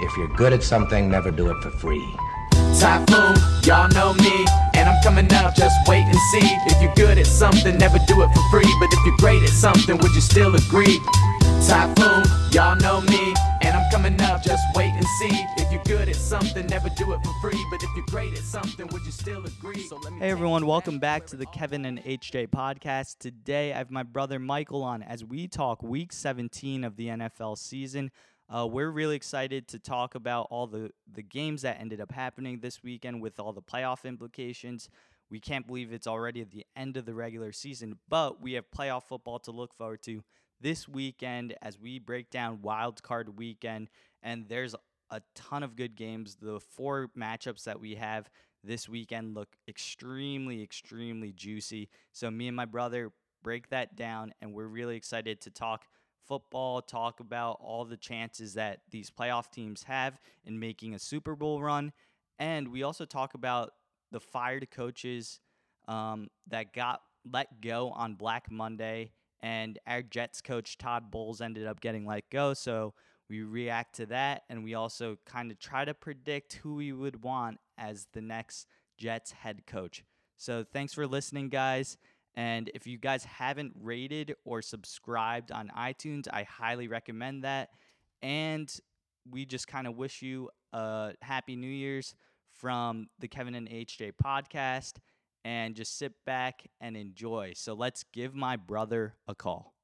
If you're good at something, never do it for free. Typhoon, y'all know me, and I'm coming out, just wait and see. If you're good at something, never do it for free. But if you're great at something, would you still agree? Typhoon, y'all know me, and I'm coming out, just wait and see. If you're good at something, never do it for free. But if you're great at something, would you still agree? So hey everyone, welcome back to the Kevin and HJ podcast. Today I have my brother Michael on as we talk week 17 of the NFL season. We're really excited to talk about all the games that ended up happening this weekend with all the playoff implications. We can't believe it's already at the end of the regular season, but we have playoff football to look forward to this weekend as we break down wild card weekend, and there's a ton of good games. The four matchups that we have this weekend look extremely, extremely juicy. So me and my brother break that down, and we're really excited to talk football, talk about all the chances that these playoff teams have in making a Super Bowl run. And we also talk about the fired coaches that got let go on Black Monday. And our Jets coach, Todd Bowles, ended up getting let go. So we react to that. And we also kind of try to predict who we would want as the next Jets head coach. So thanks for listening, guys. And if you guys haven't rated or subscribed on iTunes, I highly recommend that. And we just kind of wish you a happy New Year's from the Kevin and HJ podcast, and just sit back and enjoy. So let's give my brother a call.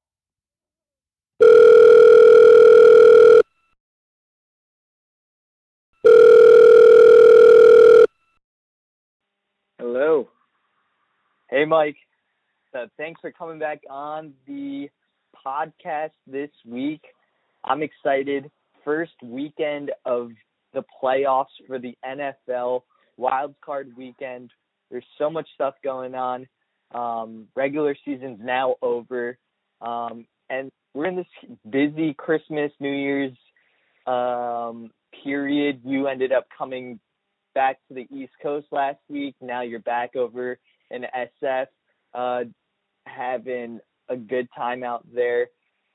Hello. Hey, Mike. Thanks for coming back on the podcast this week. I'm excited. First weekend of the playoffs for the NFL, wild card weekend. There's so much stuff going on. Regular season's now over. And we're in this busy Christmas, New Year's period. You ended up coming back to the East Coast last week. Now you're back over in SF. Having a good time out there,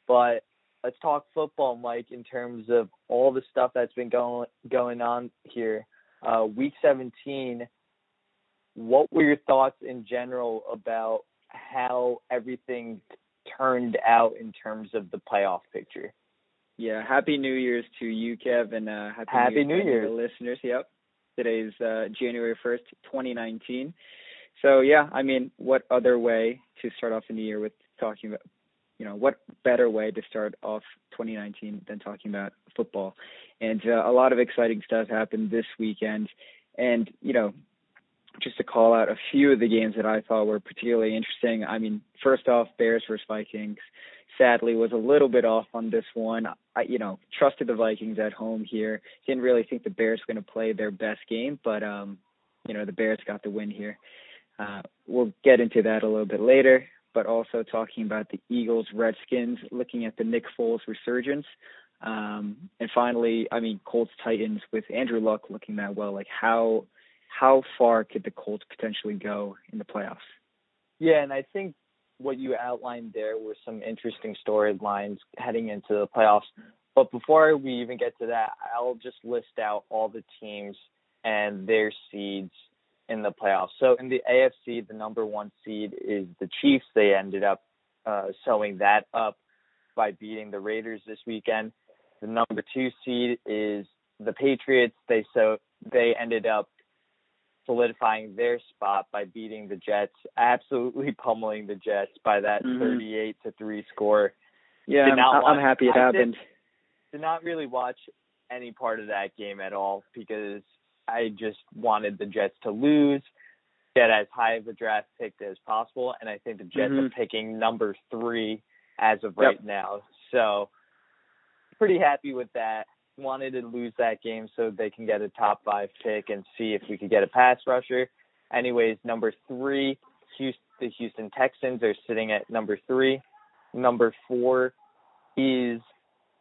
but let's talk football, Mike, in terms of all the stuff that's been going on here. Week 17, what were your thoughts in general about how everything turned out in terms of the playoff picture? Yeah, Happy New Year's to you, Kev, and Happy New Year to the listeners. Yep. Today's January 1st, 2019. So, yeah, I mean, what other way to start off the new year with talking about, you know, what better way to start off 2019 than talking about football? And a lot of exciting stuff happened this weekend. And, you know, just to call out a few of the games that I thought were particularly interesting. I mean, first off, Bears versus Vikings, sadly, was a little bit off on this one. I, you know, trusted the Vikings at home here. Didn't really think the Bears were going to play their best game, but, you know, the Bears got the win here. We'll get into that a little bit later, but also talking about the Eagles, Redskins, looking at the Nick Foles resurgence. And finally, I mean, Colts, Titans with Andrew Luck looking that well. Like how far could the Colts potentially go in the playoffs? Yeah, and I think what you outlined there were some interesting storylines heading into the playoffs. But before we even get to that, I'll just list out all the teams and their seeds in the playoffs. So in the AFC, the number one seed is the Chiefs. They ended up sewing that up by beating the Raiders this weekend. The number two seed is the Patriots. They ended up solidifying their spot by beating the Jets, absolutely pummeling the Jets by that 38-3 score. Yeah, I'm happy it happened. Did not really watch any part of that game at all because I just wanted the Jets to lose, get as high of a draft pick as possible, and I think the Jets are picking number 3 as of right now. So pretty happy with that. Wanted to lose that game so they can get a top 5 pick and see if we could get a pass rusher. Anyways, number 3, the Houston Texans are sitting at number 3. Number 4 is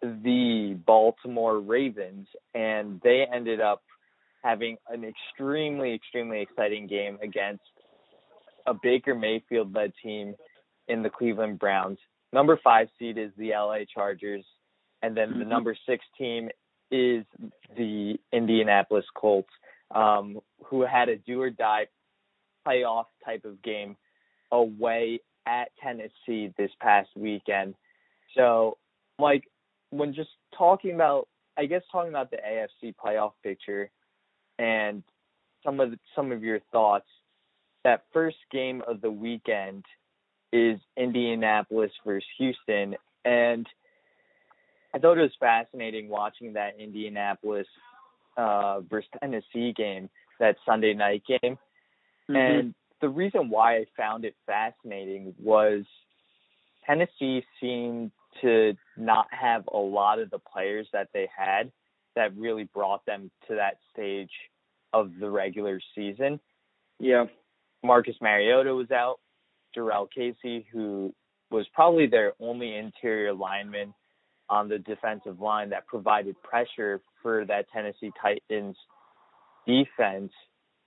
the Baltimore Ravens, and they ended up having an extremely, extremely exciting game against a Baker Mayfield-led team in the Cleveland Browns. Number 5 seed is the LA Chargers, and then the number 6 team is the Indianapolis Colts, who had a do-or-die playoff type of game away at Tennessee this past weekend. So, like, when just talking about, I guess, talking about the AFC playoff picture and some of your thoughts, that first game of the weekend is Indianapolis versus Houston. And I thought it was fascinating watching that Indianapolis versus Tennessee game, that Sunday night game. Mm-hmm. And the reason why I found it fascinating was Tennessee seemed to not have a lot of the players that they had that really brought them to that stage of the regular season. Yeah. Marcus Mariota was out. Jarrell Casey, who was probably their only interior lineman on the defensive line that provided pressure for that Tennessee Titans defense,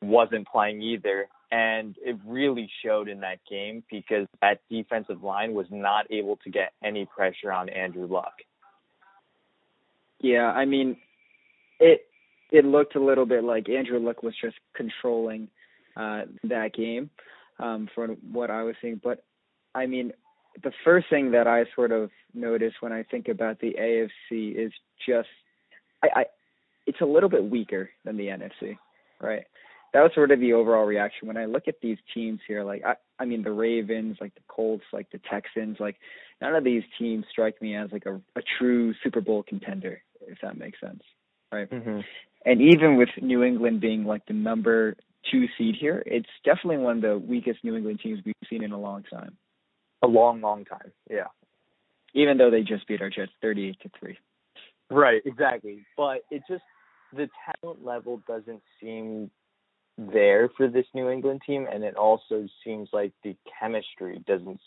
wasn't playing either. And it really showed in that game because that defensive line was not able to get any pressure on Andrew Luck. Yeah, I mean, it looked a little bit like Andrew Luck was just controlling that game from what I was seeing. But, I mean, the first thing that I sort of notice when I think about the AFC is just it's a little bit weaker than the NFC, right? That was sort of the overall reaction. When I look at these teams here, like, I mean, the Ravens, like the Colts, like the Texans, like none of these teams strike me as like a true Super Bowl contender, if that makes sense, right? Mm-hmm. And even with New England being like the number two seed here, it's definitely one of the weakest New England teams we've seen in a long time. A long, long time, yeah. Even though they just beat our Jets 38-3. Right, exactly. But it just, the talent level doesn't seem there for this New England team, and it also seems like the chemistry doesn't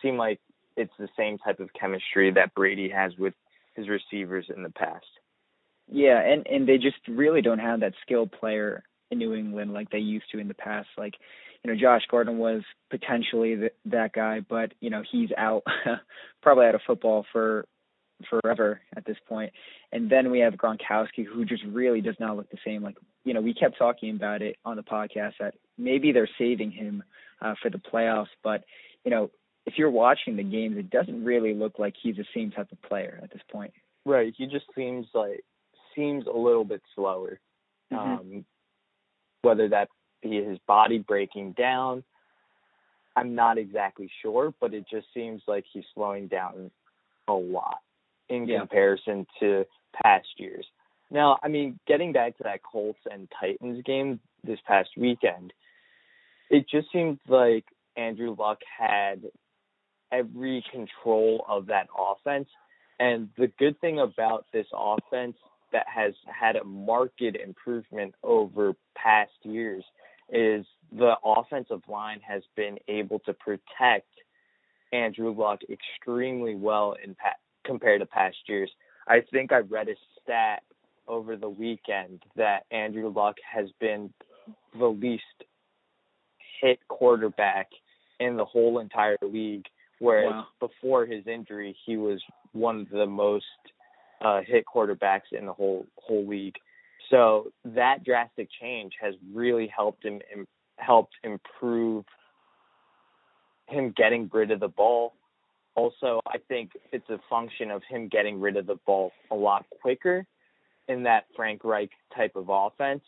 seem like it's the same type of chemistry that Brady has with his receivers in the past. Yeah, and they just really don't have that skilled player in New England like they used to in the past. Like, you know, Josh Gordon was potentially that guy, but, you know, he's out, probably out of football for forever at this point. And then we have Gronkowski, who just really does not look the same. Like, you know, we kept talking about it on the podcast that maybe they're saving him for the playoffs, but, you know, if you're watching the games, it doesn't really look like he's the same type of player at this point. Right. He just seems a little bit slower. Mm-hmm. Whether that be his body breaking down, I'm not exactly sure, but it just seems like he's slowing down a lot in comparison to past years. Now, I mean, getting back to that Colts and Titans game this past weekend, it just seemed like Andrew Luck had every control of that offense. And the good thing about this offense that has had a marked improvement over past years is the offensive line has been able to protect Andrew Luck extremely well in compared to past years. I think I read a stat over the weekend that Andrew Luck has been the least hit quarterback in the whole entire league, whereas before his injury, he was one of the most hit quarterbacks in the whole league. So that drastic change has really helped him helped improve him getting rid of the ball. Also, I think it's a function of him getting rid of the ball a lot quicker in that Frank Reich type of offense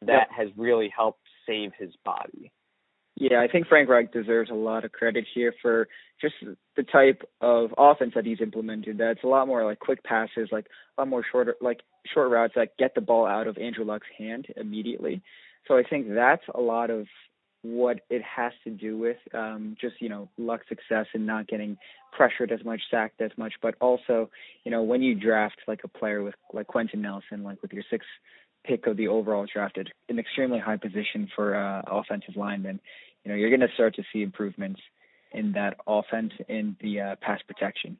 that has really helped save his body. Yeah, I think Frank Reich deserves a lot of credit here for just the type of offense that he's implemented. That's a lot more like quick passes, like a lot more short routes that get the ball out of Andrew Luck's hand immediately. So I think that's a lot of what it has to do with just, you know, Luck's success and not getting pressured as much, sacked as much, but also, you know, when you draft like a player with like Quentin Nelson, like with your sixth pick of the overall draft, an extremely high position for offensive linemen, you know, you're going to start to see improvements in that offense in the pass protection.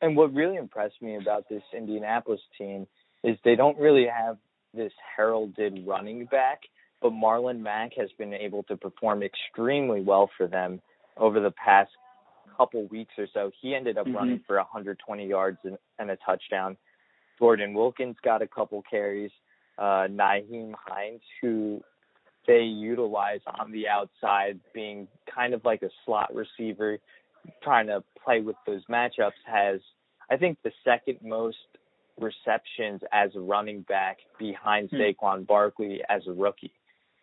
And what really impressed me about this Indianapolis team is they don't really have this heralded running back, but Marlon Mack has been able to perform extremely well for them over the past couple weeks or so. He ended up running for 120 yards and a touchdown. Jordan Wilkins got a couple carries. Naheem Hines, who they utilize on the outside, being kind of like a slot receiver, trying to play with those matchups, has, I think, the second most receptions as a running back behind Saquon Barkley as a rookie.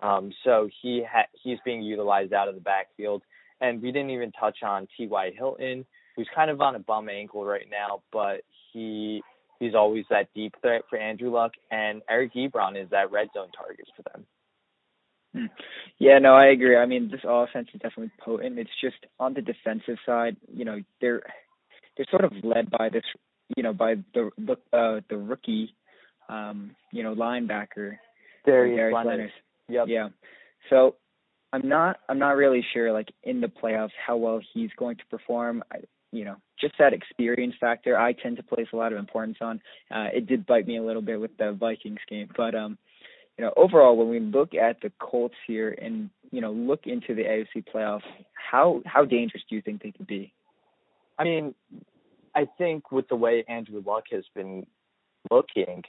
So he's being utilized out of the backfield. And we didn't even touch on T.Y. Hilton, who's kind of on a bum ankle right now, but he's always that deep threat for Andrew Luck. And Eric Ebron is that red zone target for them. Yeah, no, I agree. I mean, this offense is definitely potent. It's just on the defensive side, you know, they're sort of led by this, you know, by the rookie, you know, linebacker, Darius Leonard. Yep. Yeah. So I'm not really sure, like, in the playoffs how well he's going to perform. Just that experience factor I tend to place a lot of importance on. It did bite me a little bit with the Vikings game, but you know, overall, when we look at the Colts here and, you know, look into the AFC playoffs, how dangerous do you think they could be? I mean, I think with the way Andrew Luck has been looking,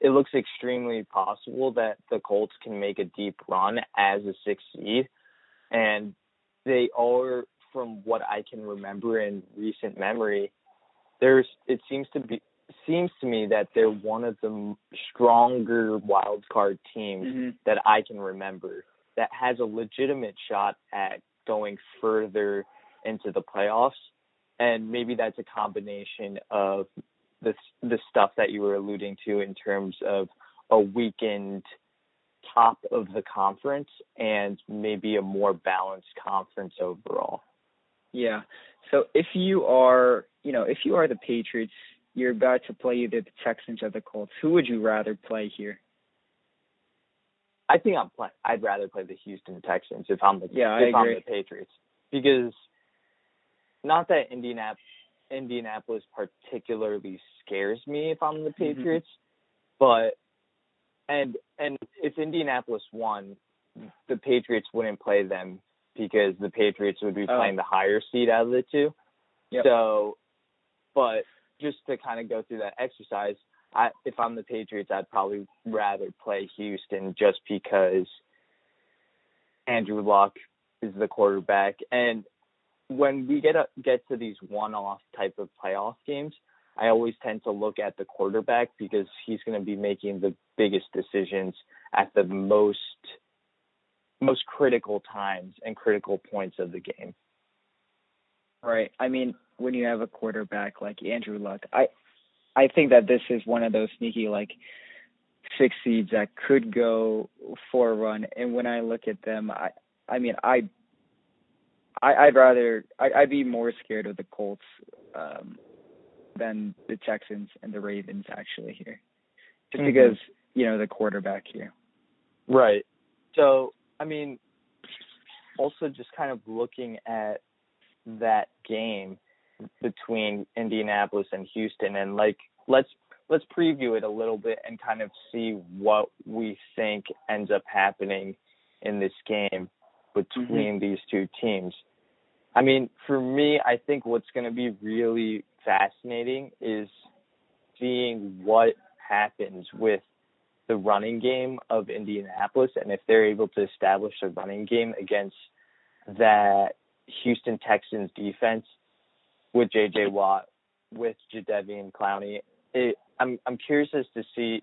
it looks extremely possible that the Colts can make a deep run as a 6 seed. And they are, from what I can remember in recent memory, it seems to me that they're one of the stronger wild card teams that I can remember that has a legitimate shot at going further into the playoffs. And maybe that's a combination of the stuff that you were alluding to in terms of a weakened top of the conference and maybe a more balanced conference overall. Yeah. So if you are the Patriots, you're about to play either the Texans or the Colts. Who would you rather play here? I think I'd rather play the Houston Texans if I'm the Patriots, because not that Indianapolis particularly scares me if I'm the Patriots, but if Indianapolis won, the Patriots wouldn't play them because the Patriots would be playing the higher seed out of the two. Yep. So, but just to kind of go through that exercise, if I'm the Patriots, I'd probably rather play Houston just because Andrew Luck is the quarterback. And when we get to these one-off type of playoff games, I always tend to look at the quarterback because he's going to be making the biggest decisions at the most critical times and critical points of the game. Right. I mean, when you have a quarterback like Andrew Luck, I think that this is one of those sneaky, like, 6 seeds that could go for a run. And when I look at them, I'd be more scared of the Colts than the Texans and the Ravens actually here, just because, you know, the quarterback here. Right. So, I mean, also just kind of looking at that game between Indianapolis and Houston, and like let's preview it a little bit and kind of see what we think ends up happening in this game between these two teams. I mean, for me, I think what's going to be really fascinating is seeing what happens with the running game of Indianapolis and if they're able to establish a running game against that Houston Texans defense with J.J. Watt, with Jadeveon Clowney. I'm curious as to see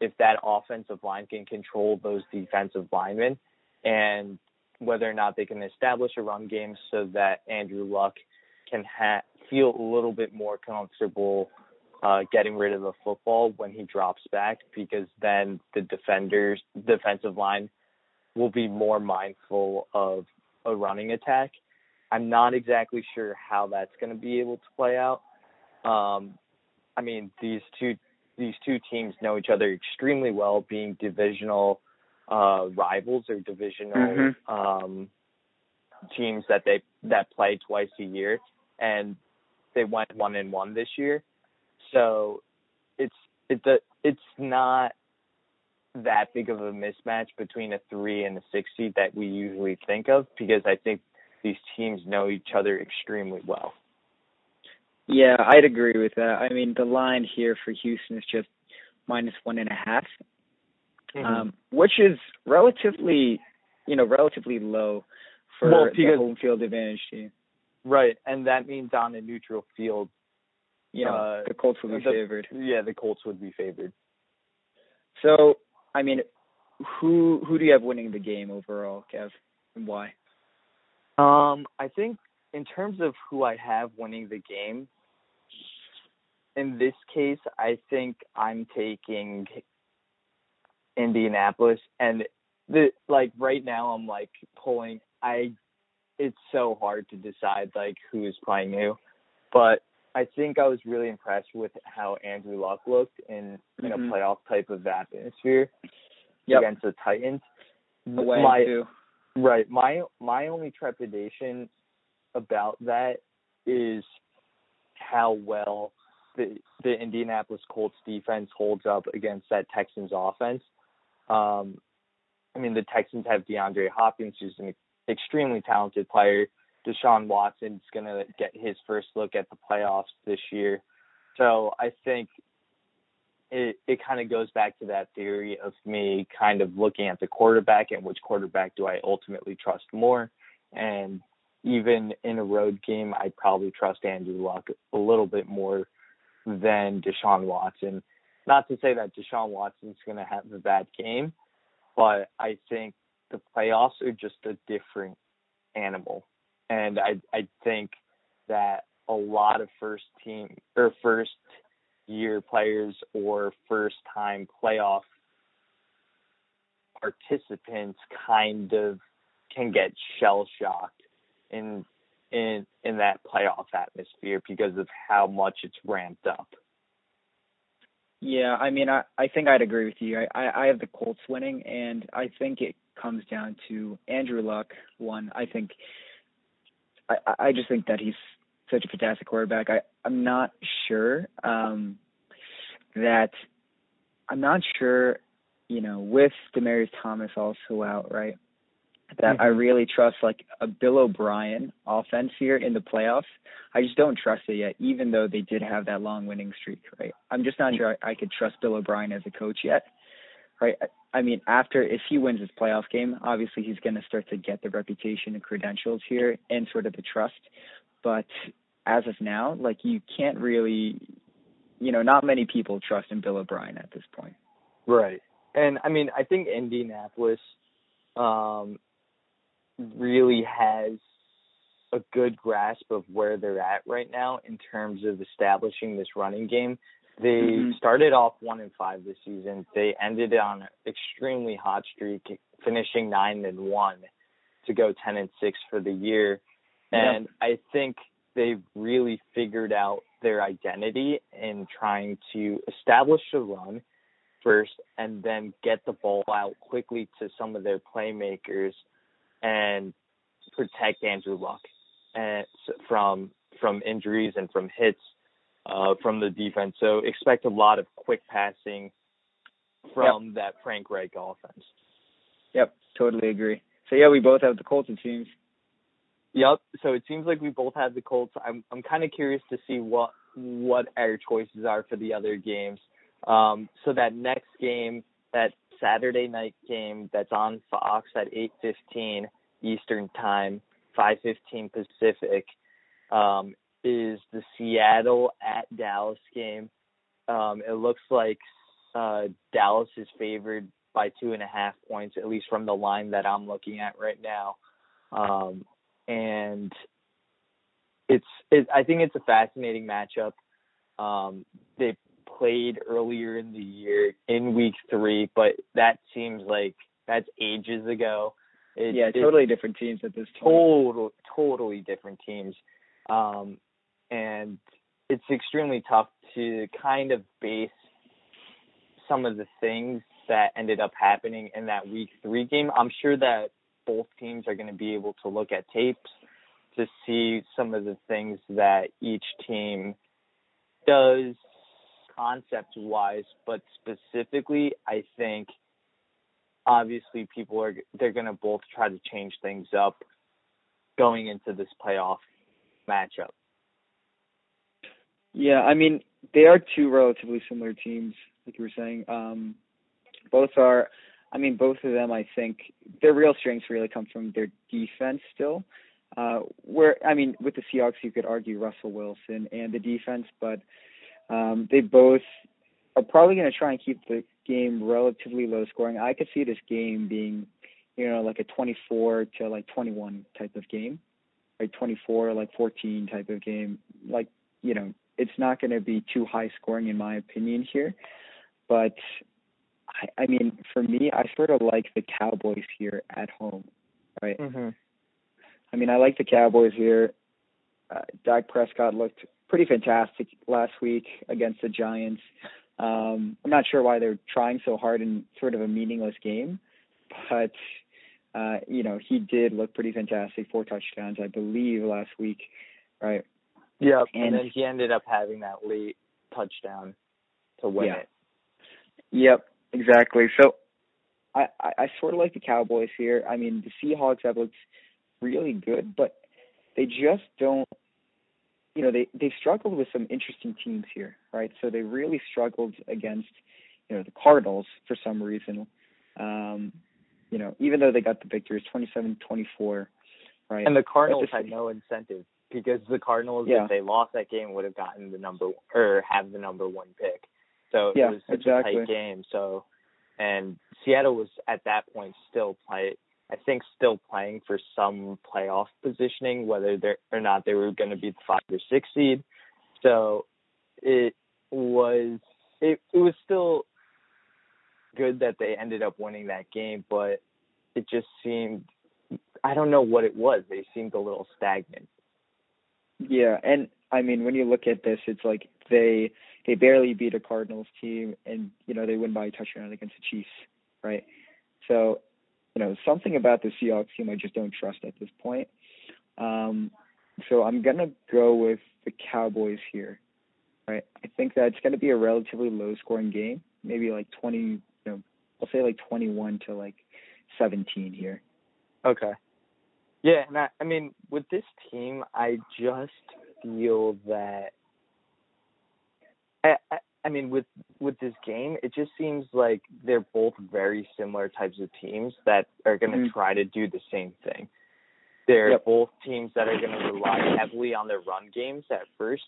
if that offensive line can control those defensive linemen and whether or not they can establish a run game so that Andrew Luck can feel a little bit more comfortable getting rid of the football when he drops back, because then the defensive line will be more mindful of a running attack. I'm not exactly sure how that's going to be able to play out. I mean, these two teams know each other extremely well, being divisional rivals or divisional teams that play twice a year, and they went 1-1 this year. So it's not that big of a mismatch between a 3 and a 6 seed that we usually think of, because I think these teams know each other extremely well. Yeah, I'd agree with that. I mean, the line here for Houston is just -1.5, mm-hmm. Which is relatively low for the home field advantage team. Right, and that means on a neutral field, the Colts would be favored. Yeah, the Colts would be favored. So, I mean, who do you have winning the game overall, Kev, and why? I think in terms of who I have winning the game, in this case, I think I'm taking Indianapolis, and right now I'm pulling. It's so hard to decide who is playing who, but I think I was really impressed with how Andrew Luck looked in a playoff type of atmosphere against the Titans. My only trepidation about that is how well the Indianapolis Colts defense holds up against that Texans offense. I mean, the Texans have DeAndre Hopkins, who's an extremely talented player. Deshaun Watson's going to get his first look at the playoffs this year. So I think it kind of goes back to that theory of me kind of looking at the quarterback and which quarterback do I ultimately trust more. And even in a road game, I'd probably trust Andrew Luck a little bit more than Deshaun Watson. Not to say that Deshaun Watson's going to have a bad game, but I think the playoffs are just a different animal. And I think that a lot of first year players or first time playoff participants kind of can get shell shocked in that playoff atmosphere because of how much it's ramped up. Yeah, I mean, I think I'd agree with you. I have the Colts winning, and I think it comes down to Andrew Luck. One, I think. I just think that he's such a fantastic quarterback. I'm not sure, with Demaryius Thomas also out, right, that I really trust a Bill O'Brien offense here in the playoffs. I just don't trust it yet, even though they did have that long winning streak, right? I'm just not sure I could trust Bill O'Brien as a coach yet, right? I mean, if he wins his playoff game, obviously he's going to start to get the reputation and credentials here and sort of the trust. But as of now, you can't really, not many people trust in Bill O'Brien at this point. Right. And I mean, I think Indianapolis really has a good grasp of where they're at right now in terms of establishing this running game. They started off 1-5 this season. They ended on an extremely hot streak, finishing 9-1 to go 10-6 for the year. And I think they've really figured out their identity in trying to establish the run first and then get the ball out quickly to some of their playmakers and protect Andrew Luck from injuries and from hits. From the defense. So expect a lot of quick passing from that Frank Reich offense. Yep, totally agree. So, we both have the Colts, it seems. Yep, so it seems like we both have the Colts. I'm kind of curious to see what our choices are for the other games. So that next game, that Saturday night game that's on Fox at 8:15 Eastern Time, 5:15 Pacific, is the Seattle at Dallas game. It looks like Dallas is favored by 2.5 points, at least from the line that I'm looking at right now. And I think it's a fascinating matchup. They played earlier in the year in week 3, but that seems like that's ages ago. Totally different teams at this time. Totally different teams. And it's extremely tough to kind of base some of the things that ended up happening in that week 3 game. I'm sure that both teams are going to be able to look at tapes to see some of the things that each team does concept-wise, but specifically, I think obviously they're going to both try to change things up going into this playoff matchup. Yeah, I mean, they are two relatively similar teams, like you were saying. Both of them, I think, their real strengths really come from their defense still. With the Seahawks, you could argue Russell Wilson and the defense, but they both are probably going to try and keep the game relatively low scoring. I could see this game being, like a 24 to like 21 type of game, like 24, like 14 type of game. Like, it's not going to be too high scoring in my opinion here, but for me, I sort of like the Cowboys here at home, right? Mm-hmm. I like the Cowboys here. Dak Prescott looked pretty fantastic last week against the Giants. I'm not sure why they're trying so hard in sort of a meaningless game, but, he did look pretty fantastic. 4 touchdowns, I believe, last week, right? Yeah, and then he ended up having that late touchdown to win it. Yep, exactly. So I sort of like the Cowboys here. The Seahawks have looked really good, but they just don't, they struggled with some interesting teams here, right? So they really struggled against, the Cardinals for some reason. Even though they got the victory, it's 27-24, right? And the Cardinals had no incentive because the Cardinals, if they lost that game, would have gotten the the number one pick. So it was such a tight game. So, and Seattle was at that point still playing for some playoff positioning, whether or not they were going to be the 5 or 6 seed. So it was still good that they ended up winning that game, but it just seemed, I don't know what it was. They seemed a little stagnant. Yeah. And when you look at this, it's like they barely beat a Cardinals team and, they win by a touchdown against the Chiefs. Right. So, something about the Seahawks team I just don't trust at this point. So I'm going to go with the Cowboys here. Right. I think that it's going to be a relatively low scoring game, maybe like 20, I'll say like 21 to like 17 here. Okay. Yeah. And with this team, I just feel that, with this game, it just seems like they're both very similar types of teams that are going to try to do the same thing. They're both teams that are going to rely heavily on their run games at first,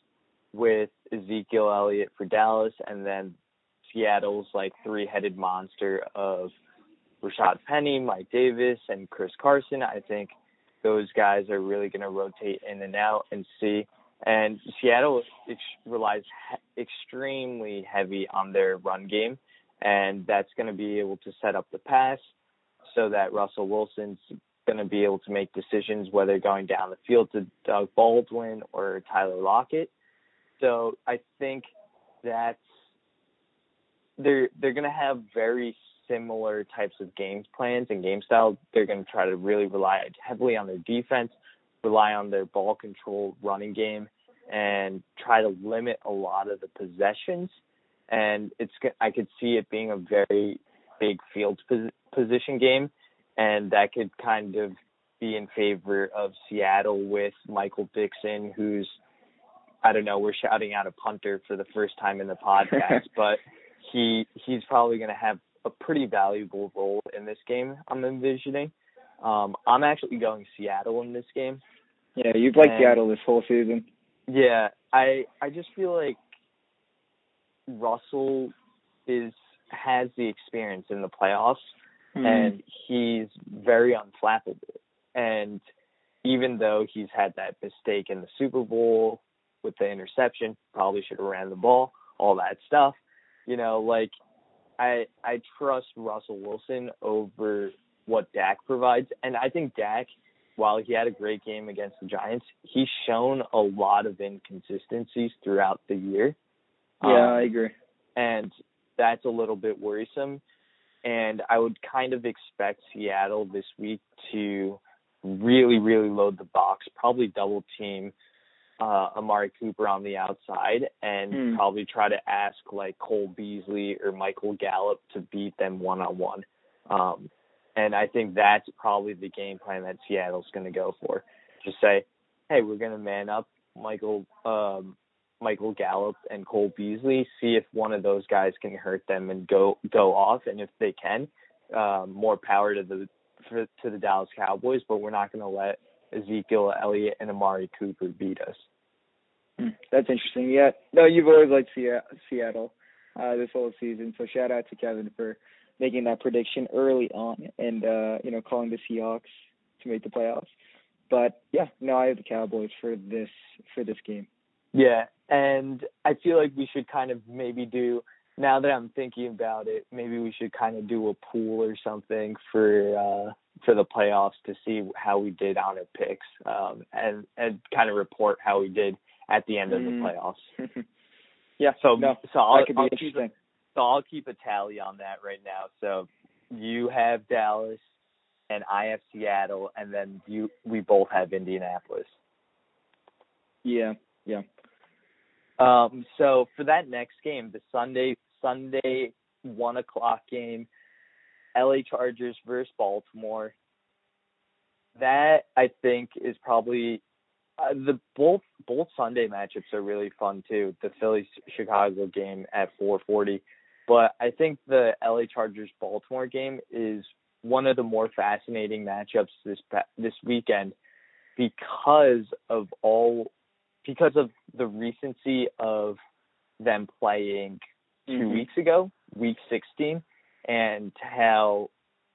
with Ezekiel Elliott for Dallas, and then Seattle's like three-headed monster of Rashad Penny, Mike Davis, and Chris Carson. I think those guys are really going to rotate in and out and see. And Seattle relies extremely heavy on their run game, and that's going to be able to set up the pass so that Russell Wilson's going to be able to make decisions, whether going down the field to Doug Baldwin or Tyler Lockett. So I think that's they're going to have very similar types of game plans and game style. They're going to try to really rely heavily on their defense, rely on their ball control running game, and try to limit a lot of the possessions. And I could see it being a very big field position game, and that could kind of be in favor of Seattle with Michael Dixon, who's, we're shouting out a punter for the first time in the podcast, but he's probably going to have a pretty valuable role in this game, I'm envisioning. I'm actually going Seattle in this game. Yeah, you've liked Seattle this whole season. Yeah, I just feel like Russell has the experience in the playoffs, and he's very unflappable. And even though he's had that mistake in the Super Bowl with the interception, probably should have ran the ball, all that stuff, I trust Russell Wilson over what Dak provides. And I think Dak, while he had a great game against the Giants, he's shown a lot of inconsistencies throughout the year. Yeah, I agree. And that's a little bit worrisome. And I would kind of expect Seattle this week to really, really load the box, probably double team Amari Cooper on the outside, and probably try to ask like Cole Beasley or Michael Gallup to beat them one-on-one. And I think that's probably the game plan that Seattle's going to go for. Just say, hey, we're going to man up Michael Michael Gallup and Cole Beasley, see if one of those guys can hurt them and go off. And if they can, more power to the Dallas Cowboys, but we're not going to let Ezekiel Elliott and Amari Cooper beat us. That's interesting. Yeah. No, you've always liked Seattle this whole season. So shout out to Kevin for making that prediction early on and, calling the Seahawks to make the playoffs. But yeah, no, I have the Cowboys for this game. Yeah. And I feel like we should kind of maybe do, now that I'm thinking about it, maybe we should kind of do a pool or something for the playoffs to see how we did on our picks, and kind of report how we did at the end of the playoffs. Yeah. So I'll keep a tally on that right now. So you have Dallas and I have Seattle, and then we both have Indianapolis. Yeah. Yeah. So for that next game, the Sunday 1:00 game, LA Chargers versus Baltimore. That I think is probably the both Sunday matchups are really fun too. The Philly-Chicago game at 4:40, but I think the LA Chargers-Baltimore game is one of the more fascinating matchups this weekend because of the recency of them playing 2 weeks ago, Week 16, and how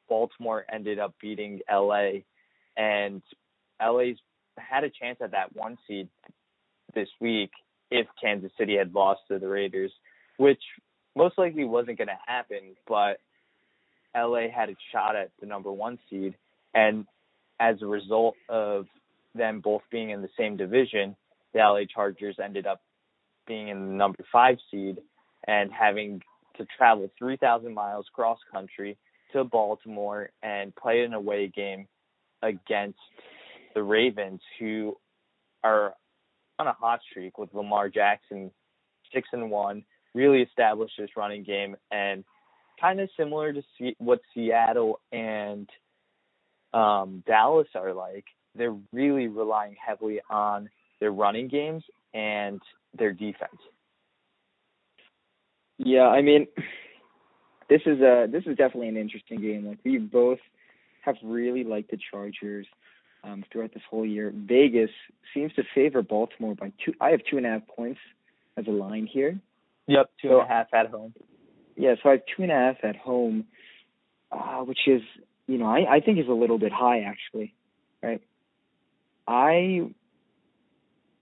Baltimore ended up beating LA, and LA's had a chance at that 1 seed this week if Kansas City had lost to the Raiders, which most likely wasn't going to happen, but LA had a shot at the number 1 seed. And as a result of them both being in the same division, the LA Chargers ended up being in the number 5 seed and having to travel 3,000 miles cross country to Baltimore and play an away game against the Ravens, who are on a hot streak with Lamar Jackson, 6-1, really established this running game, and kind of similar to what Seattle and Dallas are like. They're really relying heavily on their running games and their defense. Yeah, I mean, this is definitely an interesting game. Like, we both have really liked the Chargers throughout this whole year. Vegas seems to favor Baltimore by 2. I have 2.5 points as a line here. Yep, 2.5 at home. Yeah, so I have 2.5 at home, which is, I think is a little bit high, actually, right? I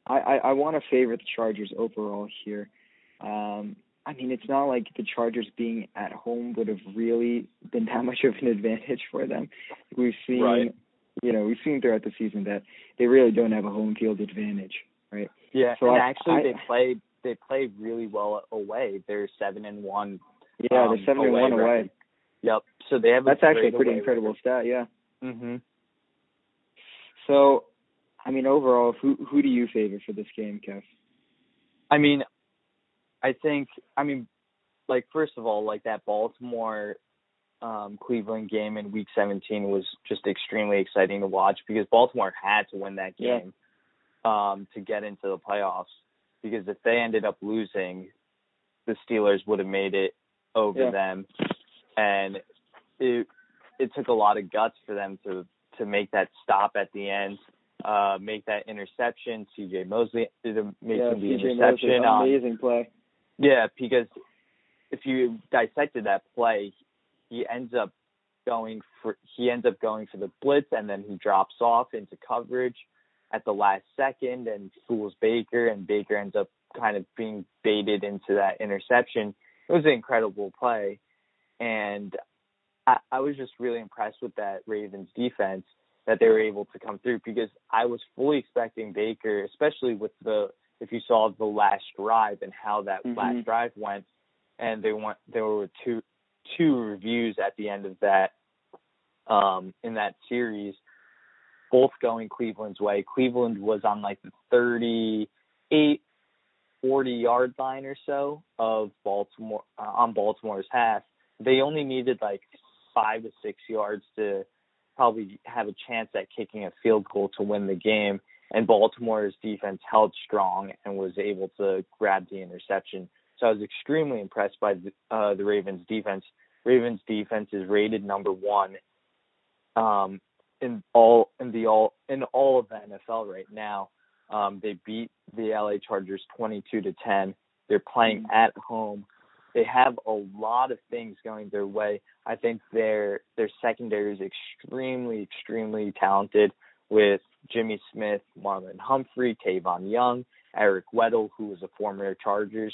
want to favor the Chargers overall here. I mean, it's not like the Chargers being at home would have really been that much of an advantage for them. We've seen, right. We've seen throughout the season that they really don't have a home field advantage, right? Yeah, so they played really well away. They're 7-1. Yeah, they're 7-1 away. Yep. So they have. That's actually a pretty incredible stat. Yeah. Mhm. So, I mean, overall, who do you favor for this game, Kev? I think first of all, that Baltimore Cleveland game in Week 17 was just extremely exciting to watch because Baltimore had to win that game to get into the playoffs. Because if they ended up losing, the Steelers would have made it over them, and it took a lot of guts for them to make that stop at the end, make that interception. C.J. Mosley making the interception, amazing play. Yeah, because if you dissected that play, he ends up going for the blitz, and then he drops off into coverage at the last second and fools Baker, and Baker ends up kind of being baited into that interception. It was an incredible play, and I was just really impressed with that Ravens defense that they were able to come through, because I was fully expecting Baker, especially if you saw the last drive and how that last drive went, and there were two reviews at the end of that in that series, both going Cleveland's way. Cleveland was on the 38, 40-yard line or so of Baltimore on Baltimore's half. They only needed 5 to 6 yards to probably have a chance at kicking a field goal to win the game, and Baltimore's defense held strong and was able to grab the interception. So I was extremely impressed by the Ravens' defense. Ravens' defense is rated number one in all of the NFL right now. They beat the LA Chargers 22-10. They're playing at home. They have a lot of things going their way. I think their secondary is extremely, extremely talented with Jimmy Smith, Marlon Humphrey, Tavon Young, Eric Weddle, who was a former Charger.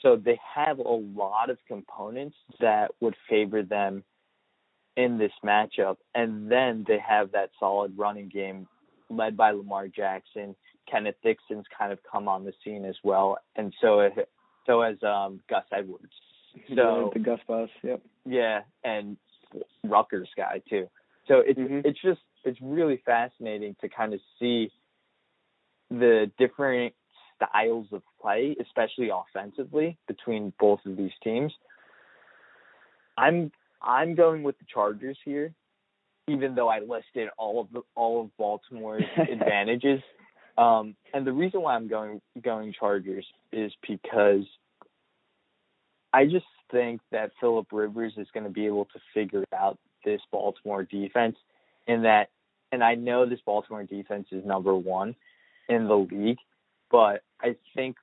So they have a lot of components that would favor them in this matchup. And then they have that solid running game led by Lamar Jackson. Kenneth Dixon's kind of come on the scene as well. And so has Gus Edwards. So the Gus Bus, yep. Yeah, and Rutgers guy too. So it's really fascinating to kind of see the different styles of play, especially offensively, between both of these teams. I'm going with the Chargers here, even though I listed all of Baltimore's advantages. And the reason why I'm going Chargers is because I just think that Philip Rivers is going to be able to figure out this Baltimore defense, and I know this Baltimore defense is number one in the league, but I think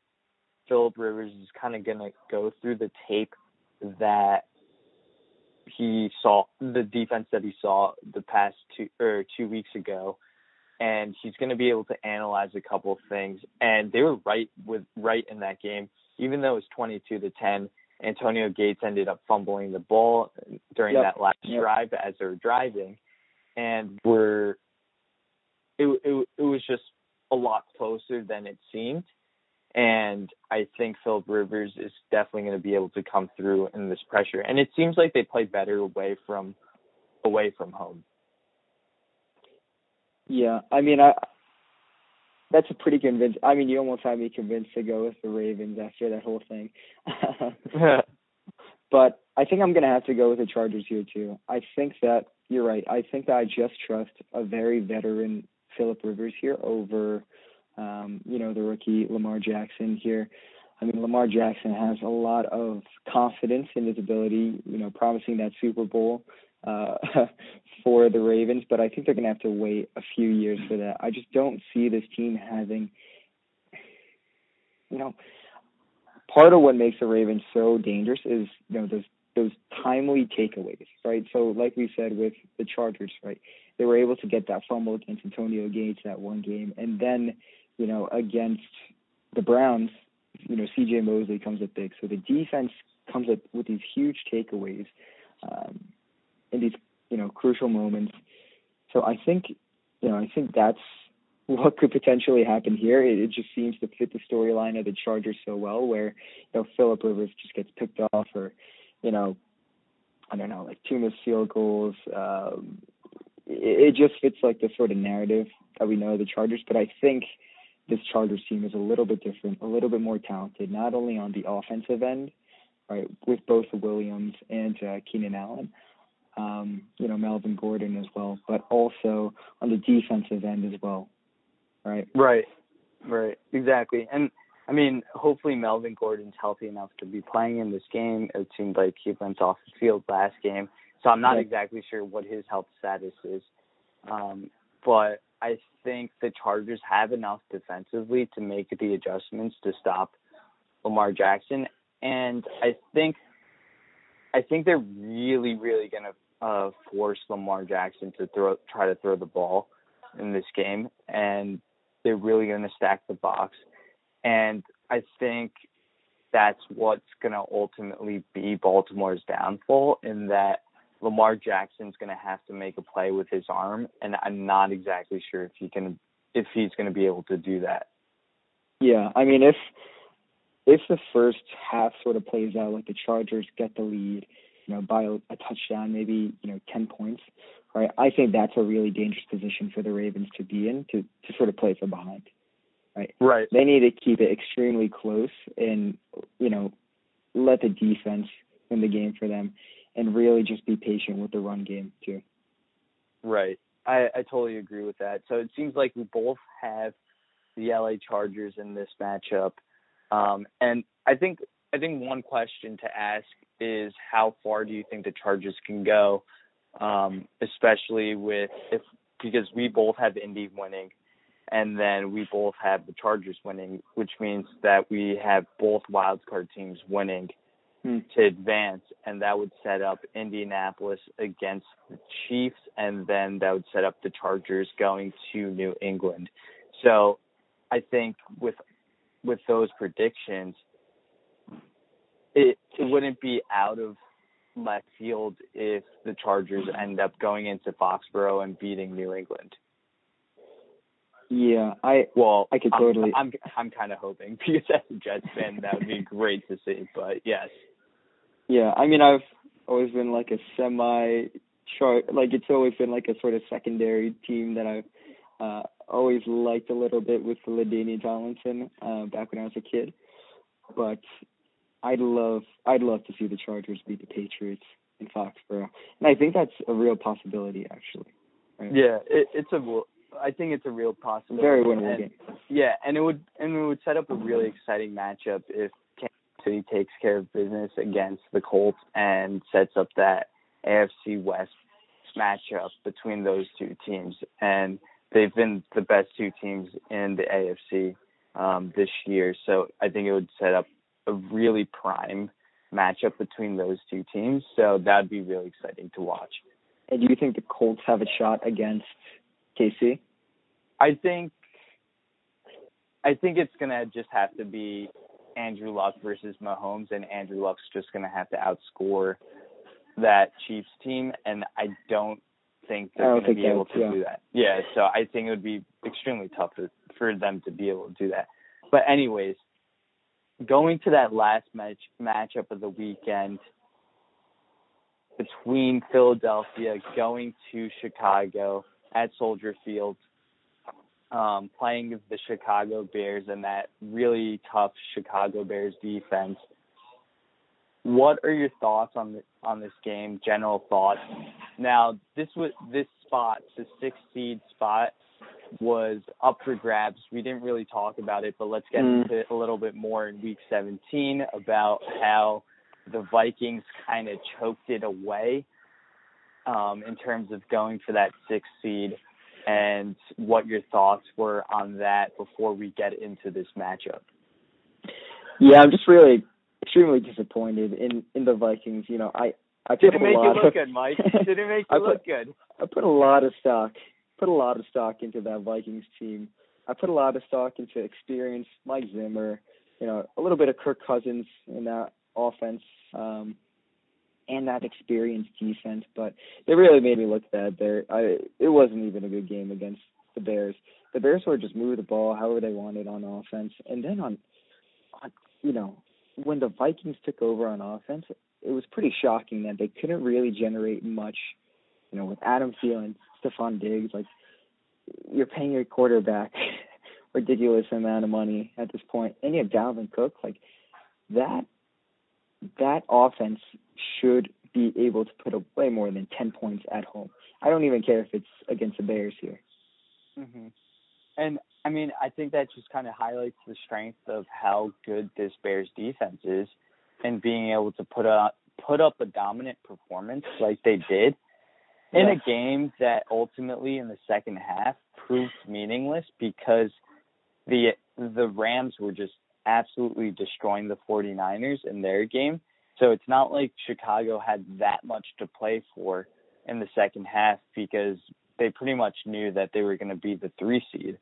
Philip Rivers is kind of going to go through the tape that he saw, the defense that he saw the past 2 weeks ago, and he's going to be able to analyze a couple of things. And they were right in that game, even though it was 22-10. Antonio Gates ended up fumbling the ball during that last drive as they were driving, and it was just a lot closer than it seemed. And I think Philip Rivers is definitely going to be able to come through in this pressure. And it seems like they play better away from home. Yeah, I mean, that's a pretty convincing. I mean, you almost had me convinced to go with the Ravens after that whole thing. But I think I'm going to have to go with the Chargers here too. I think that you're right. I think that I just trust a very veteran Philip Rivers here over, the rookie Lamar Jackson here. I mean, Lamar Jackson has a lot of confidence in his ability, promising that Super Bowl for the Ravens, but I think they're going to have to wait a few years for that. I just don't see this team having, part of what makes the Ravens so dangerous is, those timely takeaways, right? So like we said with the Chargers, right, they were able to get that fumble against Antonio Gates that one game. And then, against the Browns, C.J. Mosley comes up big. So the defense comes up with these huge takeaways, in these, crucial moments. So I think that's what could potentially happen here. It just seems to fit the storyline of the Chargers so well, where, Philip Rivers just gets picked off or, two missed field goals. It just fits like the sort of narrative that we know of the Chargers. But I think this Chargers team is a little bit different, a little bit more talented, not only on the offensive end, right, with both Williams and Keenan Allen, Melvin Gordon as well, but also on the defensive end as well, right? Right, exactly. And, I mean, hopefully Melvin Gordon's healthy enough to be playing in this game. It seemed like he went off the field last game, so I'm not exactly sure what his health status is. But I think the Chargers have enough defensively to make the adjustments to stop Lamar Jackson. And I think they're really, really going to force Lamar Jackson to try to throw the ball in this game. And they're really going to stack the box. And I think that's what's going to ultimately be Baltimore's downfall, in that Lamar Jackson's going to have to make a play with his arm, and I'm not exactly sure if he's going to be able to do that. Yeah, I mean, if the first half sort of plays out like the Chargers get the lead, by a touchdown, maybe 10 points, right? I think that's a really dangerous position for the Ravens to be in, to sort of play from behind. Right. They need to keep it extremely close and, let the defense win the game for them and really just be patient with the run game too. Right. I totally agree with that. So it seems like we both have the LA Chargers in this matchup. And I think one question to ask is how far do you think the Chargers can go, especially with because we both have Indy winning and then we both have the Chargers winning, which means that we have both wildcard teams winning to advance, and that would set up Indianapolis against the Chiefs, and then that would set up the Chargers going to New England. So I think with those predictions, it wouldn't be out of left field if the Chargers end up going into Foxborough and beating New England. Yeah, I could totally. I'm kind of hoping, because as a Jets fan, that would be great to see. But yes. Yeah, I mean, I've always been like a it's always been like a sort of secondary team that I've always liked a little bit, with LaDainian Tomlinson back when I was a kid. But I'd love to see the Chargers beat the Patriots in Foxborough, and I think that's a real possibility, actually. Right? Yeah, I think it's a real possibility. Very winnable game. Yeah, and it would set up a really exciting matchup if Kansas City takes care of business against the Colts and sets up that AFC West matchup between those two teams. And they've been the best two teams in the AFC this year, so I think it would set up a really prime matchup between those two teams. So that'd be really exciting to watch. And do you think the Colts have a shot against KC? I think it's going to just have to be Andrew Luck versus Mahomes, and Andrew Luck's just going to have to outscore that Chiefs team, and I don't think they're going to be able to do that. Yeah, so I think it would be extremely tough for them to be able to do that. But anyways, going to that last matchup of the weekend between Philadelphia going to Chicago at Soldier Field, playing the Chicago Bears and that really tough Chicago Bears defense. What are your thoughts on this game? General thoughts. Now, this spot, the 6th seed spot, was up for grabs. We didn't really talk about it, but let's get into it a little bit more in Week 17 about how the Vikings kind of choked it away. In terms of going for that 6th seed, and what your thoughts were on that before we get into this matchup. Yeah, I'm just really extremely disappointed in the Vikings. You know, I did it make you look good, Mike? Did it make you look good? I put a lot of stock into that Vikings team. I put a lot of stock into experience, Mike Zimmer, you know, a little bit of Kirk Cousins in that offense. And that experienced defense, but they really made me look bad there. It wasn't even a good game against the Bears. The Bears were just moving the ball however they wanted on offense, and then on you know, when the Vikings took over on offense, it was pretty shocking that they couldn't really generate much. You know, with Adam Thielen, Stephon Diggs, like, you're paying your quarterback ridiculous amount of money at this point, and you have Dalvin Cook, like that. That offense should be able to put up way more than 10 points at home. I don't even care if it's against the Bears here. Mm-hmm. And, I mean, I think that just kind of highlights the strength of how good this Bears defense is, and being able to put up a dominant performance like they did in a game that ultimately in the second half proved meaningless, because the Rams were just absolutely destroying the 49ers in their game. So it's not like Chicago had that much to play for in the second half, because they pretty much knew that they were going to be the 3 seed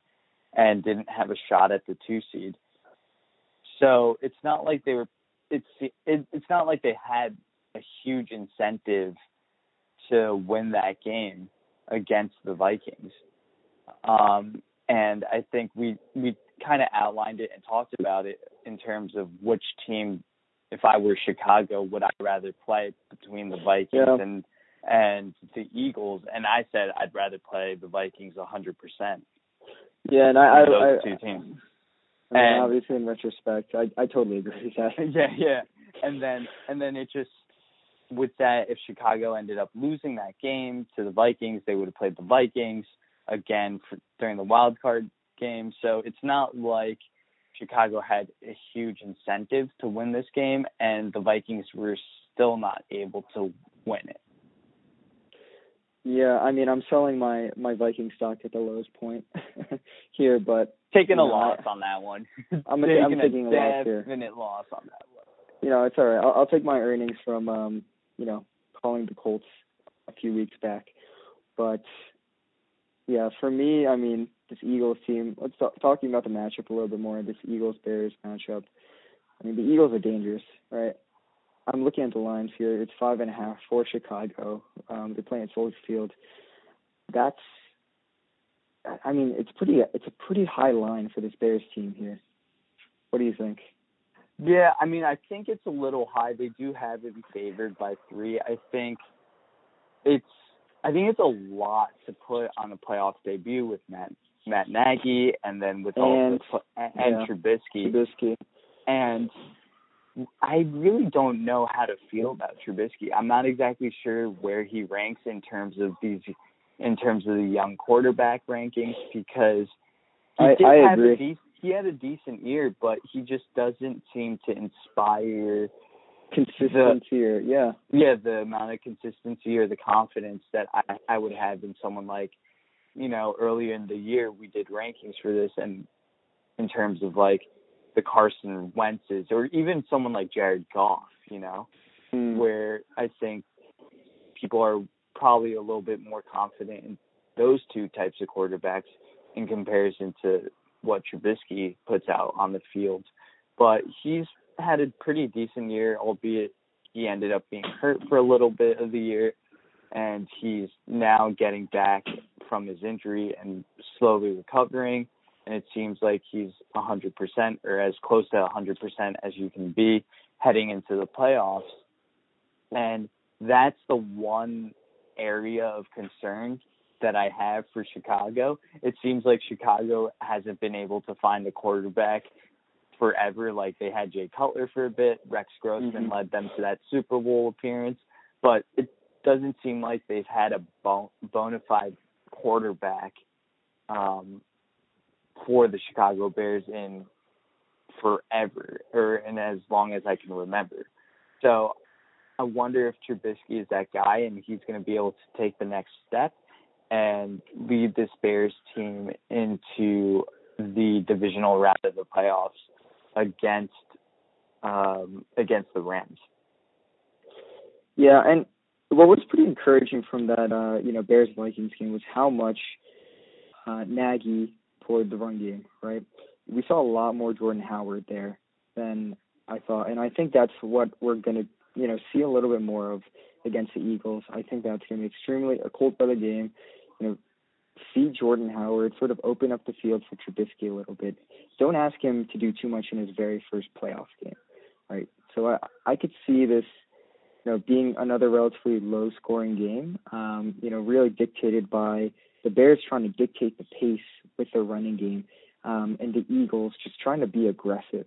and didn't have a shot at the 2 seed. So it's not like it's not like they had a huge incentive to win that game against the Vikings. And I think we kind of outlined it and talked about it in terms of which team, if I were Chicago, would I rather play between the Vikings and the Eagles. And I said I'd rather play the Vikings 100%. Yeah, and those two teams. And obviously, in retrospect, I totally agree with that. Yeah, yeah. And then it just with that, if Chicago ended up losing that game to the Vikings, they would have played the Vikings again during the wild card game. So it's not like Chicago had a huge incentive to win this game, and the Vikings were still not able to win it. Yeah, I mean, I'm selling my Viking stock at the lowest point here, but taking a loss on that one. I'm taking a loss here. Definite loss on that one. You know, it's all right. I'll take my earnings from calling the Colts a few weeks back, but yeah, for me, I mean, this Eagles team. Let's talking about the matchup a little bit more. This Eagles-Bears matchup. I mean, the Eagles are dangerous, right? I'm looking at the lines here. It's 5.5 for Chicago. They're playing at Soldier Field. It's a pretty high line for this Bears team here. What do you think? Yeah, I mean, I think it's a little high. They do have it favored by 3. I think it's a lot to put on a playoff debut with Matt Nagy, and then with Trubisky. And I really don't know how to feel about Trubisky. I'm not exactly sure where he ranks in terms of the young quarterback rankings, because he had a decent year, but he just doesn't seem to inspire consistency or the amount of consistency or the confidence that I would have in someone like, you know, earlier in the year we did rankings for this, and in terms of like the Carson Wentz's or even someone like Jared Goff, you know, where I think people are probably a little bit more confident in those two types of quarterbacks in comparison to what Trubisky puts out on the field. But he's had a pretty decent year, albeit he ended up being hurt for a little bit of the year, and he's now getting back from his injury and slowly recovering. And it seems like he's 100% or as close to 100% as you can be heading into the playoffs. And that's the one area of concern that I have for Chicago. It seems like Chicago hasn't been able to find a quarterback forever. Like, they had Jay Cutler for a bit. Rex Grossman led them to that Super Bowl appearance. But it doesn't seem like they've had a bona fide quarterback for the Chicago Bears in forever, or in as long as I can remember. So I wonder if Trubisky is that guy, and he's going to be able to take the next step and lead this Bears team into the divisional round of the playoffs against the Rams. Yeah, and what was pretty encouraging from that Bears-Vikings game was how much Nagy toward the run game, right? We saw a lot more Jordan Howard there than I thought, and I think that's what we're going to, see a little bit more of against the Eagles. I think that's going to be extremely a cold weather game. See Jordan Howard sort of open up the field for Trubisky a little bit. Don't ask him to do too much in his very first playoff game, right? So I could see this, being another relatively low-scoring game. Really dictated by the Bears trying to dictate the pace with their running game, and the Eagles just trying to be aggressive,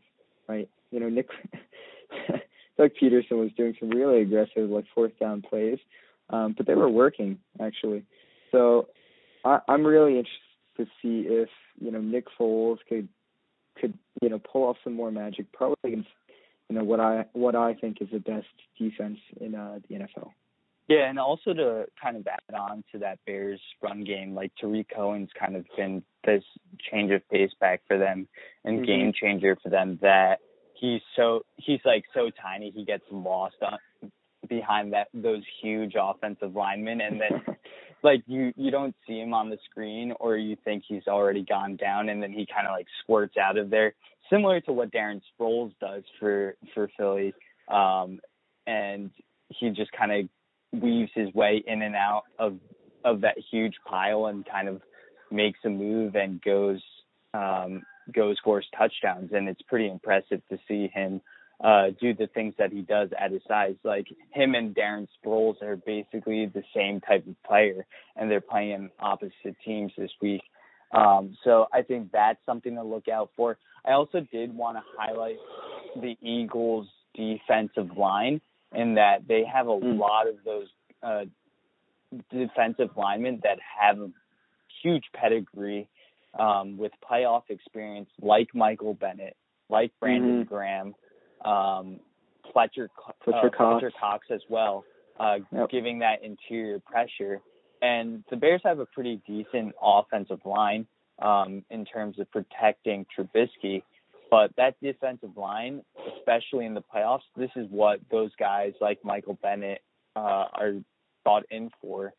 right? Doug Peterson was doing some really aggressive, like, fourth down plays, but they were working, actually. So I'm really interested to see if, Nick Foles could pull off some more magic, probably against, what I think is the best defense in the NFL. Yeah, and also to kind of add on to that Bears run game, like, Tariq Cohen's kind of been this change of pace back for them and game changer for them, that he's so tiny, he gets lost behind those huge offensive linemen, and then like you don't see him on the screen, or you think he's already gone down, and then he kind of like squirts out of there, similar to what Darren Sproles does for Philly, and he just kind of weaves his way in and out of that huge pile and kind of makes a move and goes scores touchdowns. And it's pretty impressive to see him do the things that he does at his size. Like, him and Darren Sproles are basically the same type of player, and they're playing opposite teams this week. So I think that's something to look out for. I also did want to highlight the Eagles' defensive line, in that they have a lot of those defensive linemen that have a huge pedigree with playoff experience, like Michael Bennett, like Brandon Graham, Fletcher Cox as well, giving that interior pressure. And the Bears have a pretty decent offensive line in terms of protecting Trubisky. But that defensive line, especially in the playoffs, this is what those guys like Michael Bennett are bought in for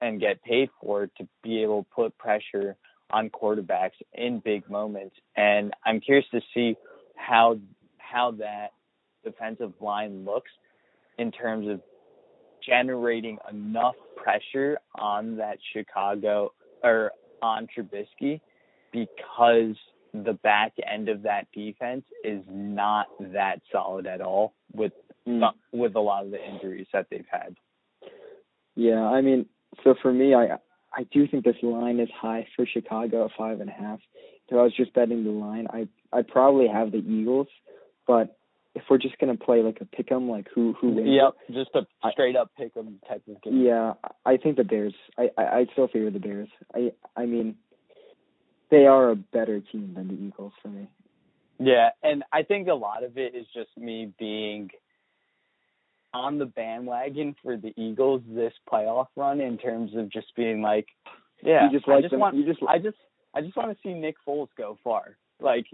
and get paid for, to be able to put pressure on quarterbacks in big moments. And I'm curious to see how that defensive line looks in terms of generating enough pressure on that Chicago or on Trubisky, because the back end of that defense is not that solid at all with a lot of the injuries that they've had. Yeah, I mean, so for me, I do think this line is high for Chicago at 5.5. If I was just betting the line, I probably have the Eagles, but if we're just gonna play like a pick 'em, like who wins? Yep, just a straight up pick 'em type of game. Yeah, I think the Bears. I still favor the Bears. I mean, they are a better team than the Eagles for me. Yeah, and I think a lot of it is just me being on the bandwagon for the Eagles this playoff run, in terms of just being like, yeah, I just want to see Nick Foles go far. Like,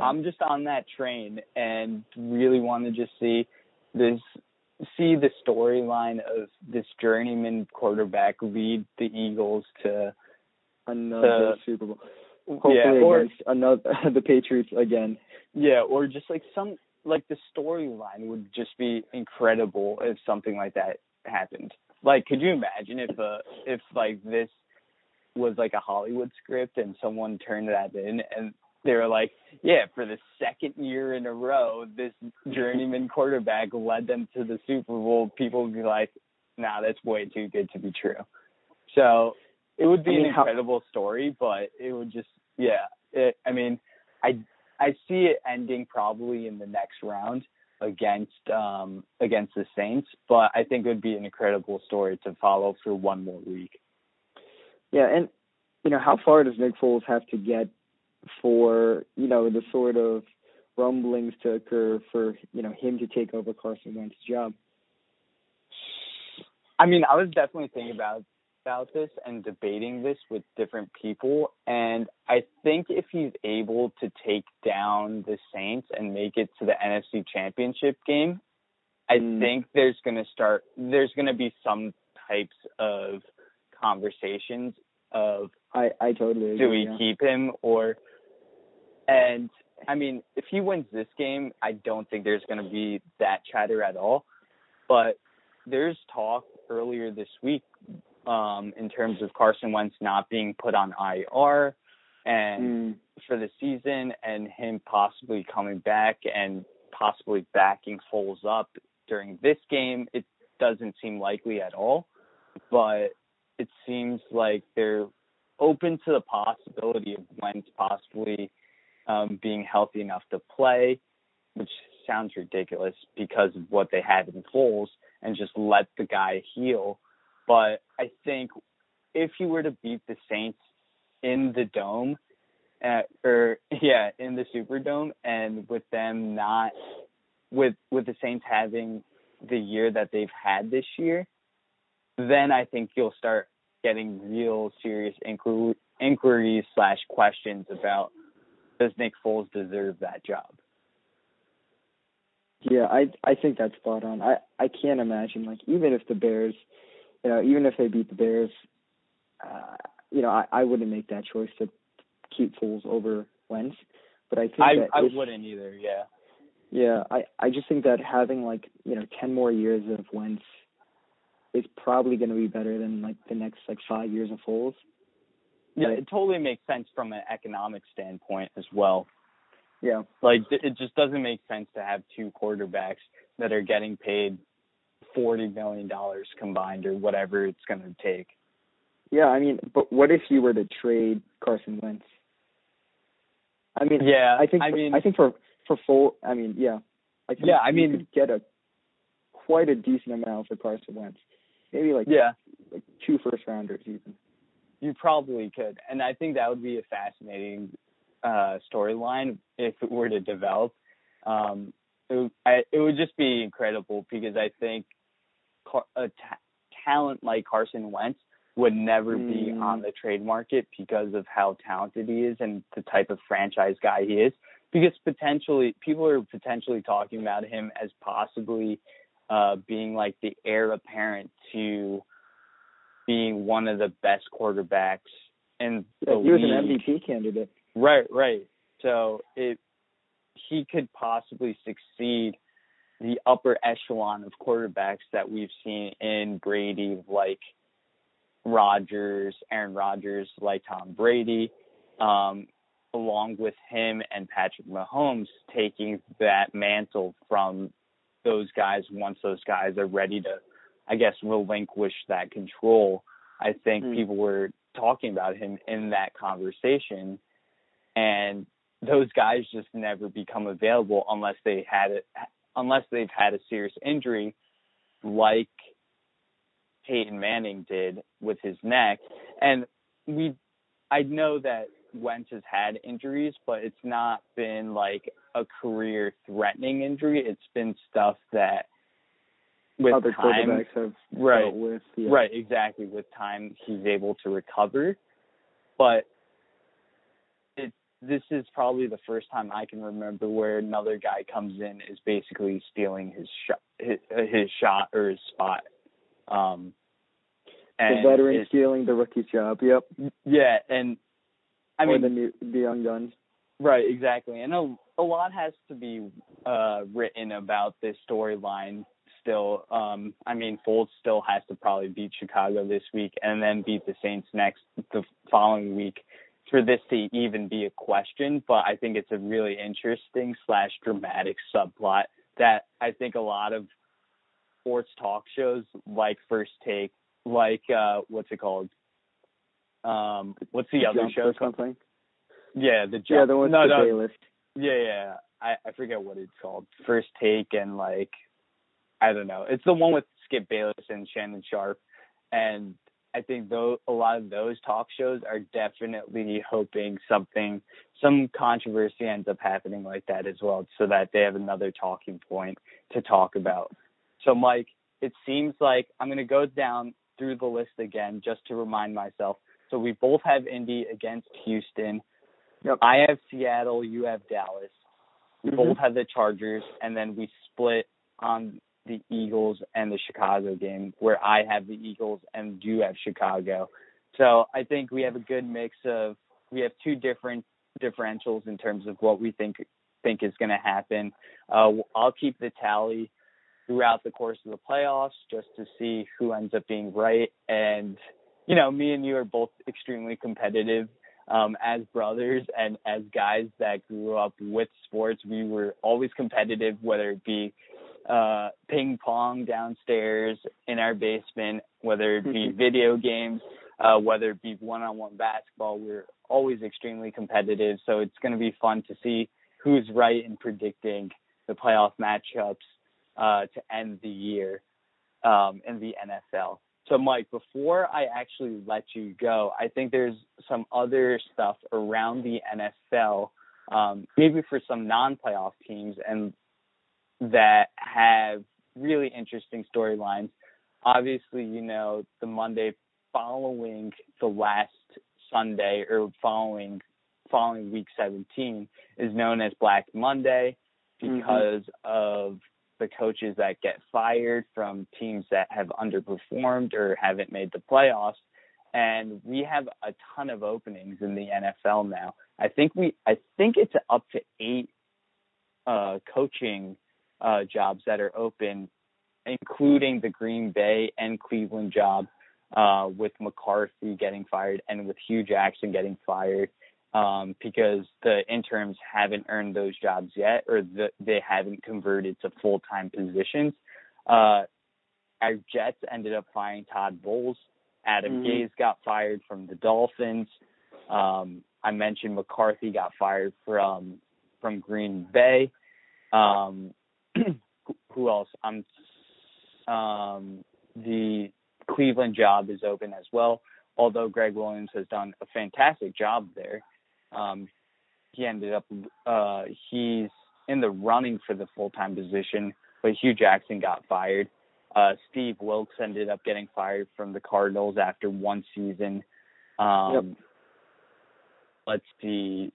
I'm just on that train and really want to just see the storyline of this journeyman quarterback lead the Eagles to another Super Bowl. Hopefully, yeah, or the Patriots again. Yeah, or just like the storyline would just be incredible if something like that happened. Like, could you imagine if this was like a Hollywood script and someone turned that in and they were like, yeah, for the second year in a row, this journeyman quarterback led them to the Super Bowl. People would be like, nah, that's way too good to be true. So it would be an incredible story, but it would just, yeah. I see it ending probably in the next round against the Saints, but I think it would be an incredible story to follow for one more week. Yeah, and, you know, how far does Nick Foles have to get for, you know, the sort of rumblings to occur for, you know, him to take over Carson Wentz's job? I mean, I was definitely thinking about this and debating this with different people, and I think if he's able to take down the Saints and make it to the NFC Championship game, I think there's going to be some types of conversations of I totally agree, do we keep him or, and I mean, if he wins this game, I don't think there's going to be that chatter at all, but there's talk earlier this week in terms of Carson Wentz not being put on IR and for the season, and him possibly coming back and possibly backing Foles up during this game. It doesn't seem likely at all, but it seems like they're open to the possibility of Wentz possibly being healthy enough to play, which sounds ridiculous because of what they had in Foles, and just let the guy heal. But I think if you were to beat the Saints in the Dome, in the Superdome, and with them not, with the Saints having the year that they've had this year, then I think you'll start getting real serious inquiries / questions about, does Nick Foles deserve that job? Yeah, I think that's spot on. I can't imagine, like, even if they beat the Bears, you know, I wouldn't make that choice to keep Foles over Wentz. But I think I wouldn't either. Yeah. Yeah, I just think that having 10 more years of Wentz is probably going to be better than the next 5 years of Foles. Yeah, it totally makes sense from an economic standpoint as well. Yeah, it just doesn't make sense to have two quarterbacks that are getting paid $40 million combined or whatever it's going to take. Yeah, I mean, but what if you were to trade Carson Wentz? I mean, yeah, I think for Foles, I mean, yeah, I think you could get a quite a decent amount for Carson Wentz. Maybe like 2 first-rounders even. You probably could. And I think that would be a fascinating storyline if it were to develop. It would just be incredible because I think a talent like Carson Wentz would never be on the trade market because of how talented he is and the type of franchise guy he is. Because potentially, people are potentially talking about him as possibly being like the heir apparent to being one of the best quarterbacks in the league. He was an MVP candidate. Right. So he could possibly succeed the upper echelon of quarterbacks that we've seen in Brady, like Rodgers, Aaron Rodgers, like Tom Brady, along with him and Patrick Mahomes taking that mantle from those guys once those guys are ready to, I guess, relinquish that control. I think people were talking about him in that conversation, and those guys just never become available unless they've had a serious injury like Peyton Manning did with his neck. And I know that Wentz has had injuries, but it's not been like a career-threatening injury. It's been stuff that with other time, quarterbacks have dealt with. Yeah. Right, exactly. With time, he's able to recover. But this is probably the first time I can remember where another guy comes in is basically stealing his shot or his spot. And the veteran stealing the rookie's job. Yep. Yeah, and the young guns. Right, exactly. And a lot has to be written about this storyline still. Foles still has to probably beat Chicago this week and then beat the Saints the following week for this to even be a question. But I think it's a really interesting / dramatic subplot that I think a lot of sports talk shows like First Take, like what's it called? What's the other show called? Yeah, The Jump. Yeah, the one with the Bayless. Yeah. I forget what it's called. First Take and like, I don't know. It's the one with Skip Bayless and Shannon Sharp. And I think a lot of those talk shows are definitely hoping some controversy ends up happening like that as well, so that they have another talking point to talk about. So, Mike, it seems like I'm going to go down through the list again just to remind myself. So we both have Indy against Houston. Yep. I have Seattle. You have Dallas. We both have the Chargers, and then we split on the Eagles and the Chicago game, where I have the Eagles and you have Chicago. So I think we have a good mix of – we have two different differentials in terms of what we think is going to happen. I'll keep the tally throughout the course of the playoffs just to see who ends up being right. And, you know, me and you are both extremely competitive as brothers and as guys that grew up with sports. We were always competitive, whether it be ping pong downstairs in our basement, whether it be video games, whether it be one-on-one basketball. We're always extremely competitive. So it's going to be fun to see who's right in predicting the playoff matchups to end the year in the NFL. So, Mike, before I actually let you go, I think there's some other stuff around the NFL, maybe for some non-playoff teams and that have really interesting storylines. Obviously, you know, the Monday following the last Sunday or following Week 17 is known as Black Monday because of the coaches that get fired from teams that have underperformed or haven't made the playoffs. And we have a ton of openings in the NFL now. I think it's up to 8 coaching jobs that are open, including the Green Bay and Cleveland job with McCarthy getting fired and with Hugh Jackson getting fired because the interns haven't earned those jobs yet, or they haven't converted to full-time positions. Our Jets ended up firing Todd Bowles. Adam Gase got fired from the Dolphins. I mentioned McCarthy got fired from Green Bay. Who else? I'm The Cleveland job is open as well, although Greg Williams has done a fantastic job there. He ended up, he's in the running for the full-time position, but Hugh Jackson got fired. Steve Wilkes ended up getting fired from the Cardinals after one season. Let's see.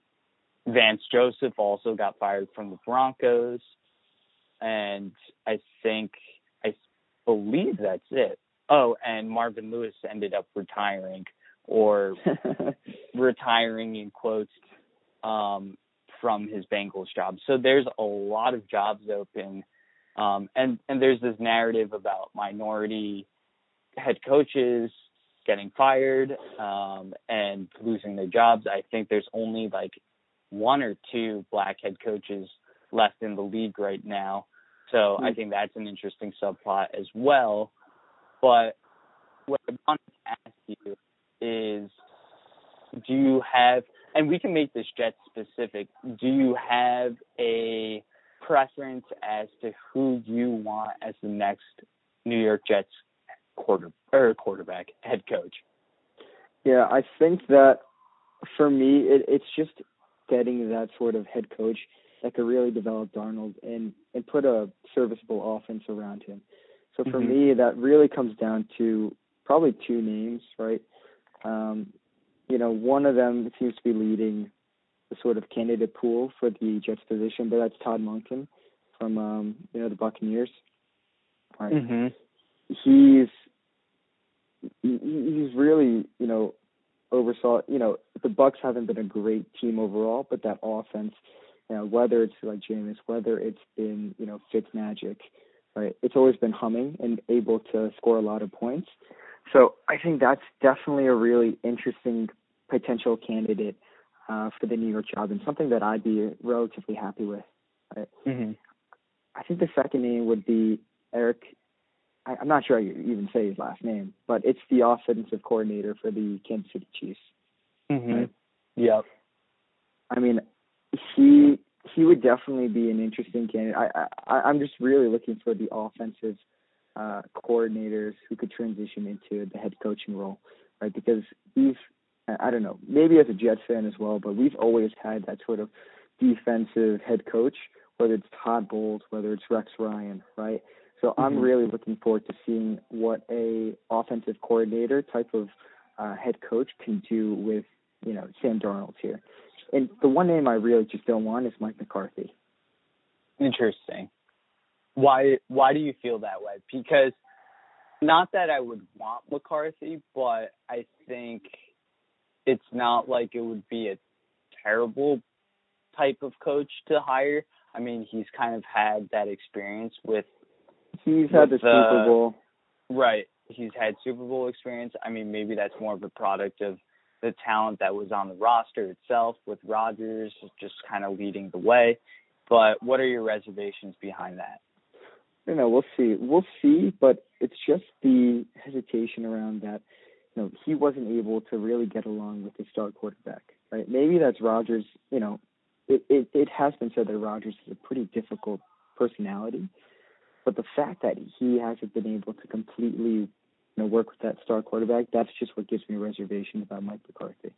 Vance Joseph also got fired from the Broncos. And I believe that's it. Oh, and Marvin Lewis ended up retiring, or retiring in quotes, from his Bengals job. So there's a lot of jobs open. And there's this narrative about minority head coaches getting fired and losing their jobs. I think there's only like one or two black head coaches left in the league right now. So I think that's an interesting subplot as well. But what I wanted to ask you is, do you have, and we can make this Jets specific, do you have a preference as to who you want as the next New York Jets quarterback, head coach? Yeah, I think that for me, it's just getting that sort of head coach that could really develop Darnold and put a serviceable offense around him. So for me, that really comes down to probably two names, right? One of them seems to be leading the sort of candidate pool for the Jets position, but that's Todd Monken from, the Buccaneers. Right. He's really, oversaw, the Bucs haven't been a great team overall, but that offense, whether it's like Jameis, whether it's been, Fitzmagic, right? It's always been humming and able to score a lot of points. So I think that's definitely a really interesting potential candidate for the New York job, and something that I'd be relatively happy with. Right? I think the second name would be Eric. I'm not sure I even say his last name, but it's the offensive coordinator for the Kansas City Chiefs. Right? Yep. I mean, he would definitely be an interesting candidate. I'm just really looking for the offensive coordinators who could transition into the head coaching role, right? Because I don't know, maybe as a Jets fan as well, but we've always had that sort of defensive head coach, whether it's Todd Bowles, whether it's Rex Ryan, right? So I'm really looking forward to seeing what a offensive coordinator type of head coach can do with, Sam Darnold here. And the one name I really just don't want is Mike McCarthy. Interesting. Why do you feel that way? Because not that I would want McCarthy, but I think it's not like it would be a terrible type of coach to hire. I mean, he's kind of had that experience with had the Super Bowl. Right. He's had Super Bowl experience. I mean, maybe that's more of a product of the talent that was on the roster itself, with Rodgers just kind of leading the way. But what are your reservations behind that? You know, we'll see, but it's just the hesitation around that. He wasn't able to really get along with his star quarterback, right? Maybe that's Rodgers. It has been said that Rodgers is a pretty difficult personality, but the fact that he hasn't been able to completely work with that star quarterback, that's just what gives me reservation about Mike McCarthy.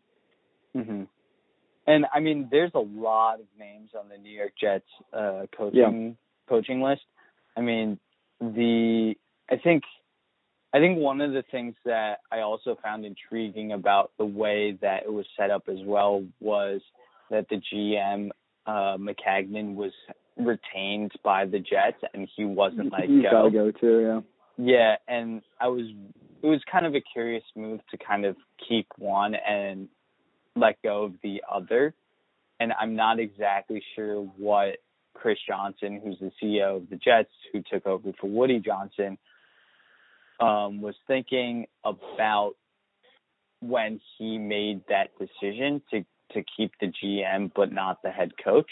And I mean, there's a lot of names on the New York Jets coaching list. I mean, I think one of the things that I also found intriguing about the way that it was set up as well was that the GM, McCagnon, was retained by the Jets, and he wasn't let go. He's got to go too, yeah. Yeah, and it was kind of a curious move to kind of keep one and let go of the other. And I'm not exactly sure what Chris Johnson, who's the CEO of the Jets, who took over for Woody Johnson, was thinking about when he made that decision to keep the GM but not the head coach.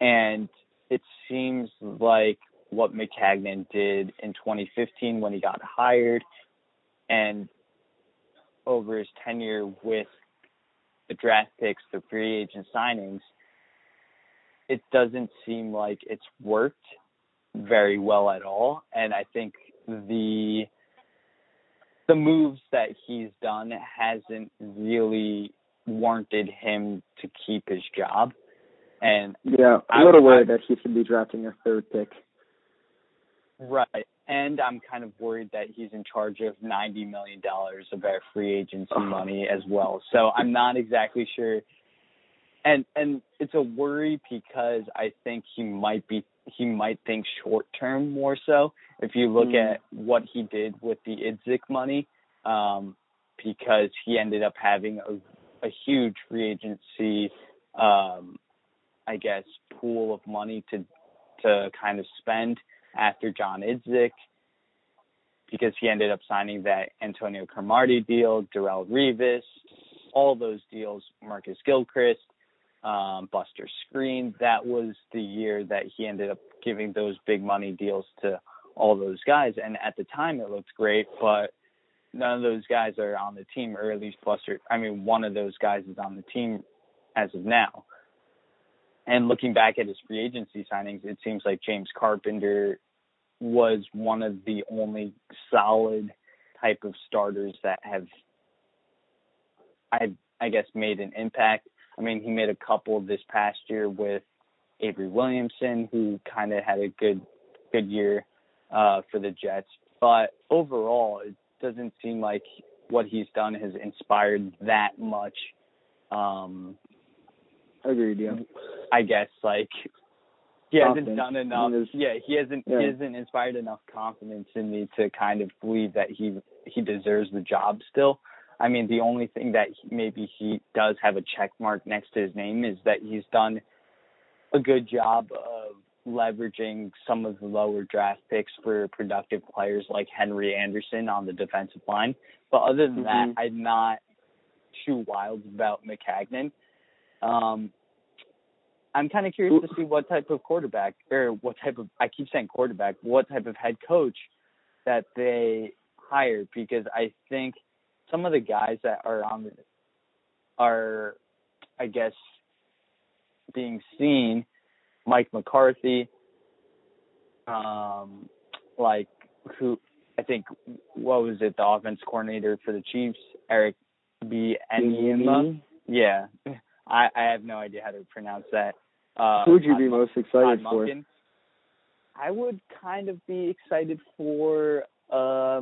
And it seems like what McCagnon did in 2015 when he got hired and over his tenure with the draft picks, the free agent signings, it doesn't seem like it's worked very well at all. And I think the moves that he's done hasn't really warranted him to keep his job. And yeah, I'm a little worried that he should be drafting a third pick. Right. And I'm kind of worried that he's in charge of $90 million of our free agency money as well. So I'm not exactly sure. And it's a worry because I think he might think short term more so. If you look at what he did with the Idzik money, because he ended up having a huge free agency, I guess, pool of money to kind of spend after John Idzik, because he ended up signing that Antonio Cromartie deal, Darrelle Revis, all those deals, Marcus Gilchrist, Buster Screen. That was the year that he ended up giving those big money deals to all those guys. And at the time it looked great, but none of those guys are on the team, or at least one of those guys is on the team as of now. And looking back at his free agency signings, it seems like James Carpenter was one of the only solid type of starters that have, I guess, made an impact. I mean, he made a couple this past year with Avery Williamson, who kind of had a good year for the Jets. But overall, it doesn't seem like what he's done has inspired that much. Agreed, yeah. I guess, like, he hasn't done enough. He hasn't inspired enough confidence in me to kind of believe that he deserves the job still. I mean, the only thing that maybe he does have a check mark next to his name is that he's done a good job of leveraging some of the lower draft picks for productive players like Henry Anderson on the defensive line. But other than that, I'm not too wild about McCagnon. I'm kind of curious to see what type of quarterback, or what type of head coach that they hire, because I think some of the guys that are, I guess, being seen, Mike McCarthy, the offense coordinator for the Chiefs, Eric Bieniema. Yeah. I have no idea how to pronounce that. Who would you be most excited for? I would kind of be excited for a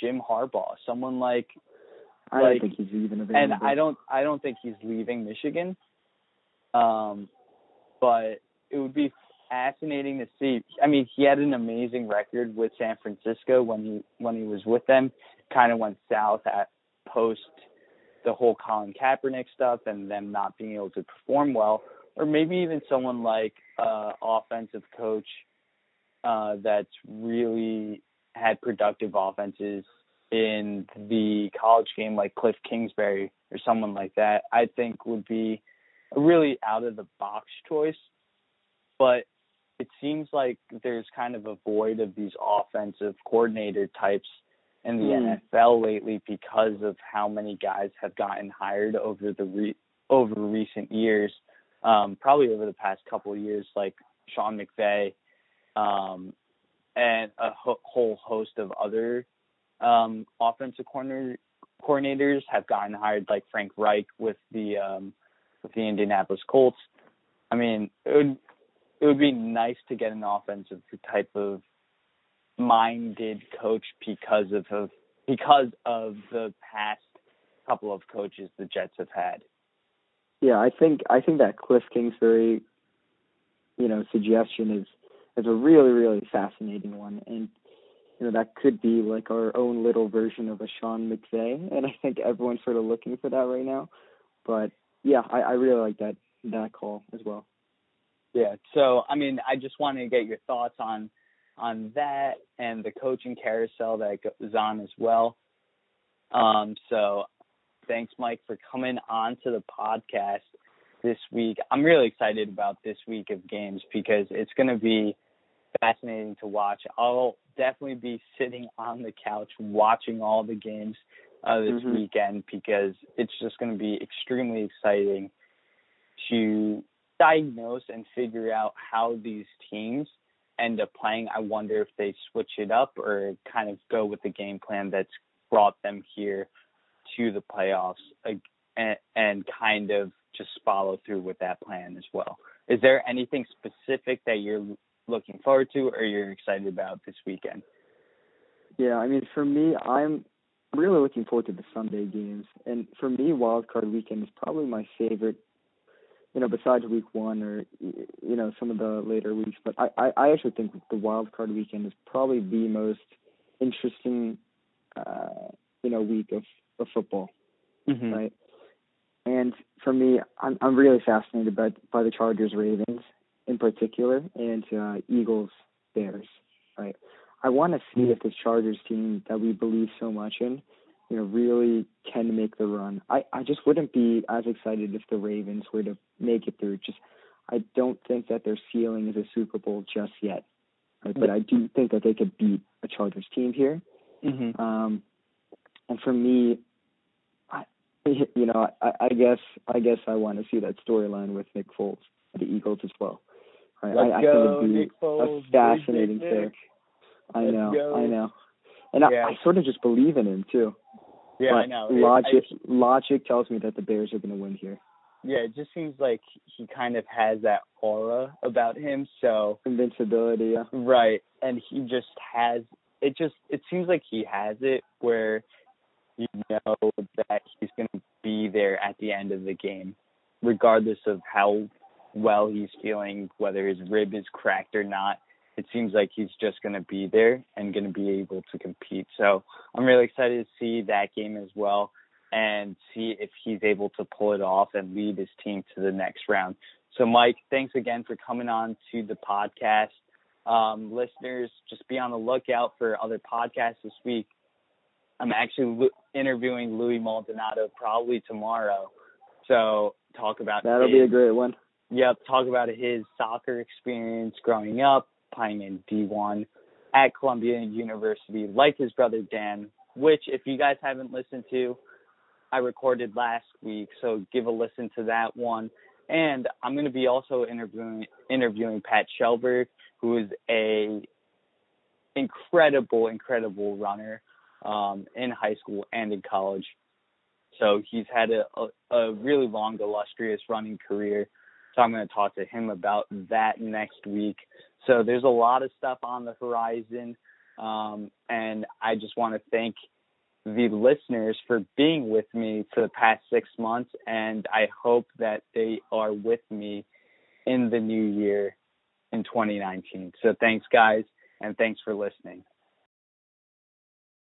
Jim Harbaugh, someone like. I don't think he's even available. And I don't think he's leaving Michigan. But it would be fascinating to see. I mean, he had an amazing record with San Francisco when he was with them. Kind of went south at post the whole Colin Kaepernick stuff and them not being able to perform well, or maybe even someone like offensive coach that's really had productive offenses in the college game, like Cliff Kingsbury or someone like that, I think would be a really out-of-the-box choice. But it seems like there's kind of a void of these offensive coordinator types in the NFL lately because of how many guys have gotten hired over the over recent years, probably over the past couple of years, like Sean McVay and a whole host of other offensive coordinators have gotten hired, like Frank Reich with the Indianapolis Colts. I mean, it would be nice to get an offensive type of minded coach because of the past couple of coaches the Jets have had. Yeah, I think that Cliff Kingsbury, suggestion is a really, really fascinating one, and that could be like our own little version of a Sean McVay, and I think everyone's sort of looking for that right now. But yeah, I really like that call as well. Yeah, so I mean, I just wanted to get your thoughts on that and the coaching carousel that goes on as well. So thanks, Mike, for coming on to the podcast this week. I'm really excited about this week of games because it's going to be fascinating to watch. I'll definitely be sitting on the couch watching all the games this weekend because it's just going to be extremely exciting to diagnose and figure out how these teams end up playing. I wonder if they switch it up or kind of go with the game plan that's brought them here to the playoffs and kind of just follow through with that plan as well. Is there anything specific that you're looking forward to or you're excited about this weekend? Yeah, I mean, for me, I'm really looking forward to the Sunday games. And for me, wildcard weekend is probably my favorite, you know, besides week one or, you know, some of the later weeks. But I actually think the wildcard weekend is probably the most interesting, you know, week of football, mm-hmm. right? And for me, I'm really fascinated by the Chargers-Ravens in particular and Eagles-Bears, right? I want to see if this Chargers team that we believe so much in, you know, really can make the run. I just wouldn't be as excited if the Ravens were to make it through. Just, I don't think that their ceiling is a Super Bowl just yet, right? But I do think that they could beat a Chargers team here. Mm-hmm. And for me, I guess I want to see that storyline with Nick Foles, the Eagles as well. Right? Let's go, I think it'd be Foles, a fascinating thing. I know. And yeah. I sort of just believe in him, too. Yeah, but I know. Logic tells me that the Bears are going to win here. Yeah, it just seems like he kind of has that aura about him, so... Invincibility, yeah. Right, and he just has... It seems like he has it where you know that he's going to be there at the end of the game, regardless of how well he's feeling, whether his rib is cracked or not. It seems like he's just going to be there and going to be able to compete. So I'm really excited to see that game as well and see if he's able to pull it off and lead his team to the next round. So, Mike, thanks again for coming on to the podcast. Listeners, just be on the lookout for other podcasts this week. I'm actually interviewing Louis Maldonado probably tomorrow. So talk about that'll be a great one. Yep, talk about his soccer experience growing up, playing in D1 at Columbia University, like his brother Dan, which if you guys haven't listened to, I recorded last week, so give a listen to that one. And I'm going to be also interviewing Pat Shelberg, who is a incredible runner in high school and in college. So he's had a really long, illustrious running career. So I'm going to talk to him about that next week. So there's a lot of stuff on the horizon, and I just want to thank the listeners for being with me for the past 6 months, and I hope that they are with me in the new year in 2019. So thanks, guys, and thanks for listening.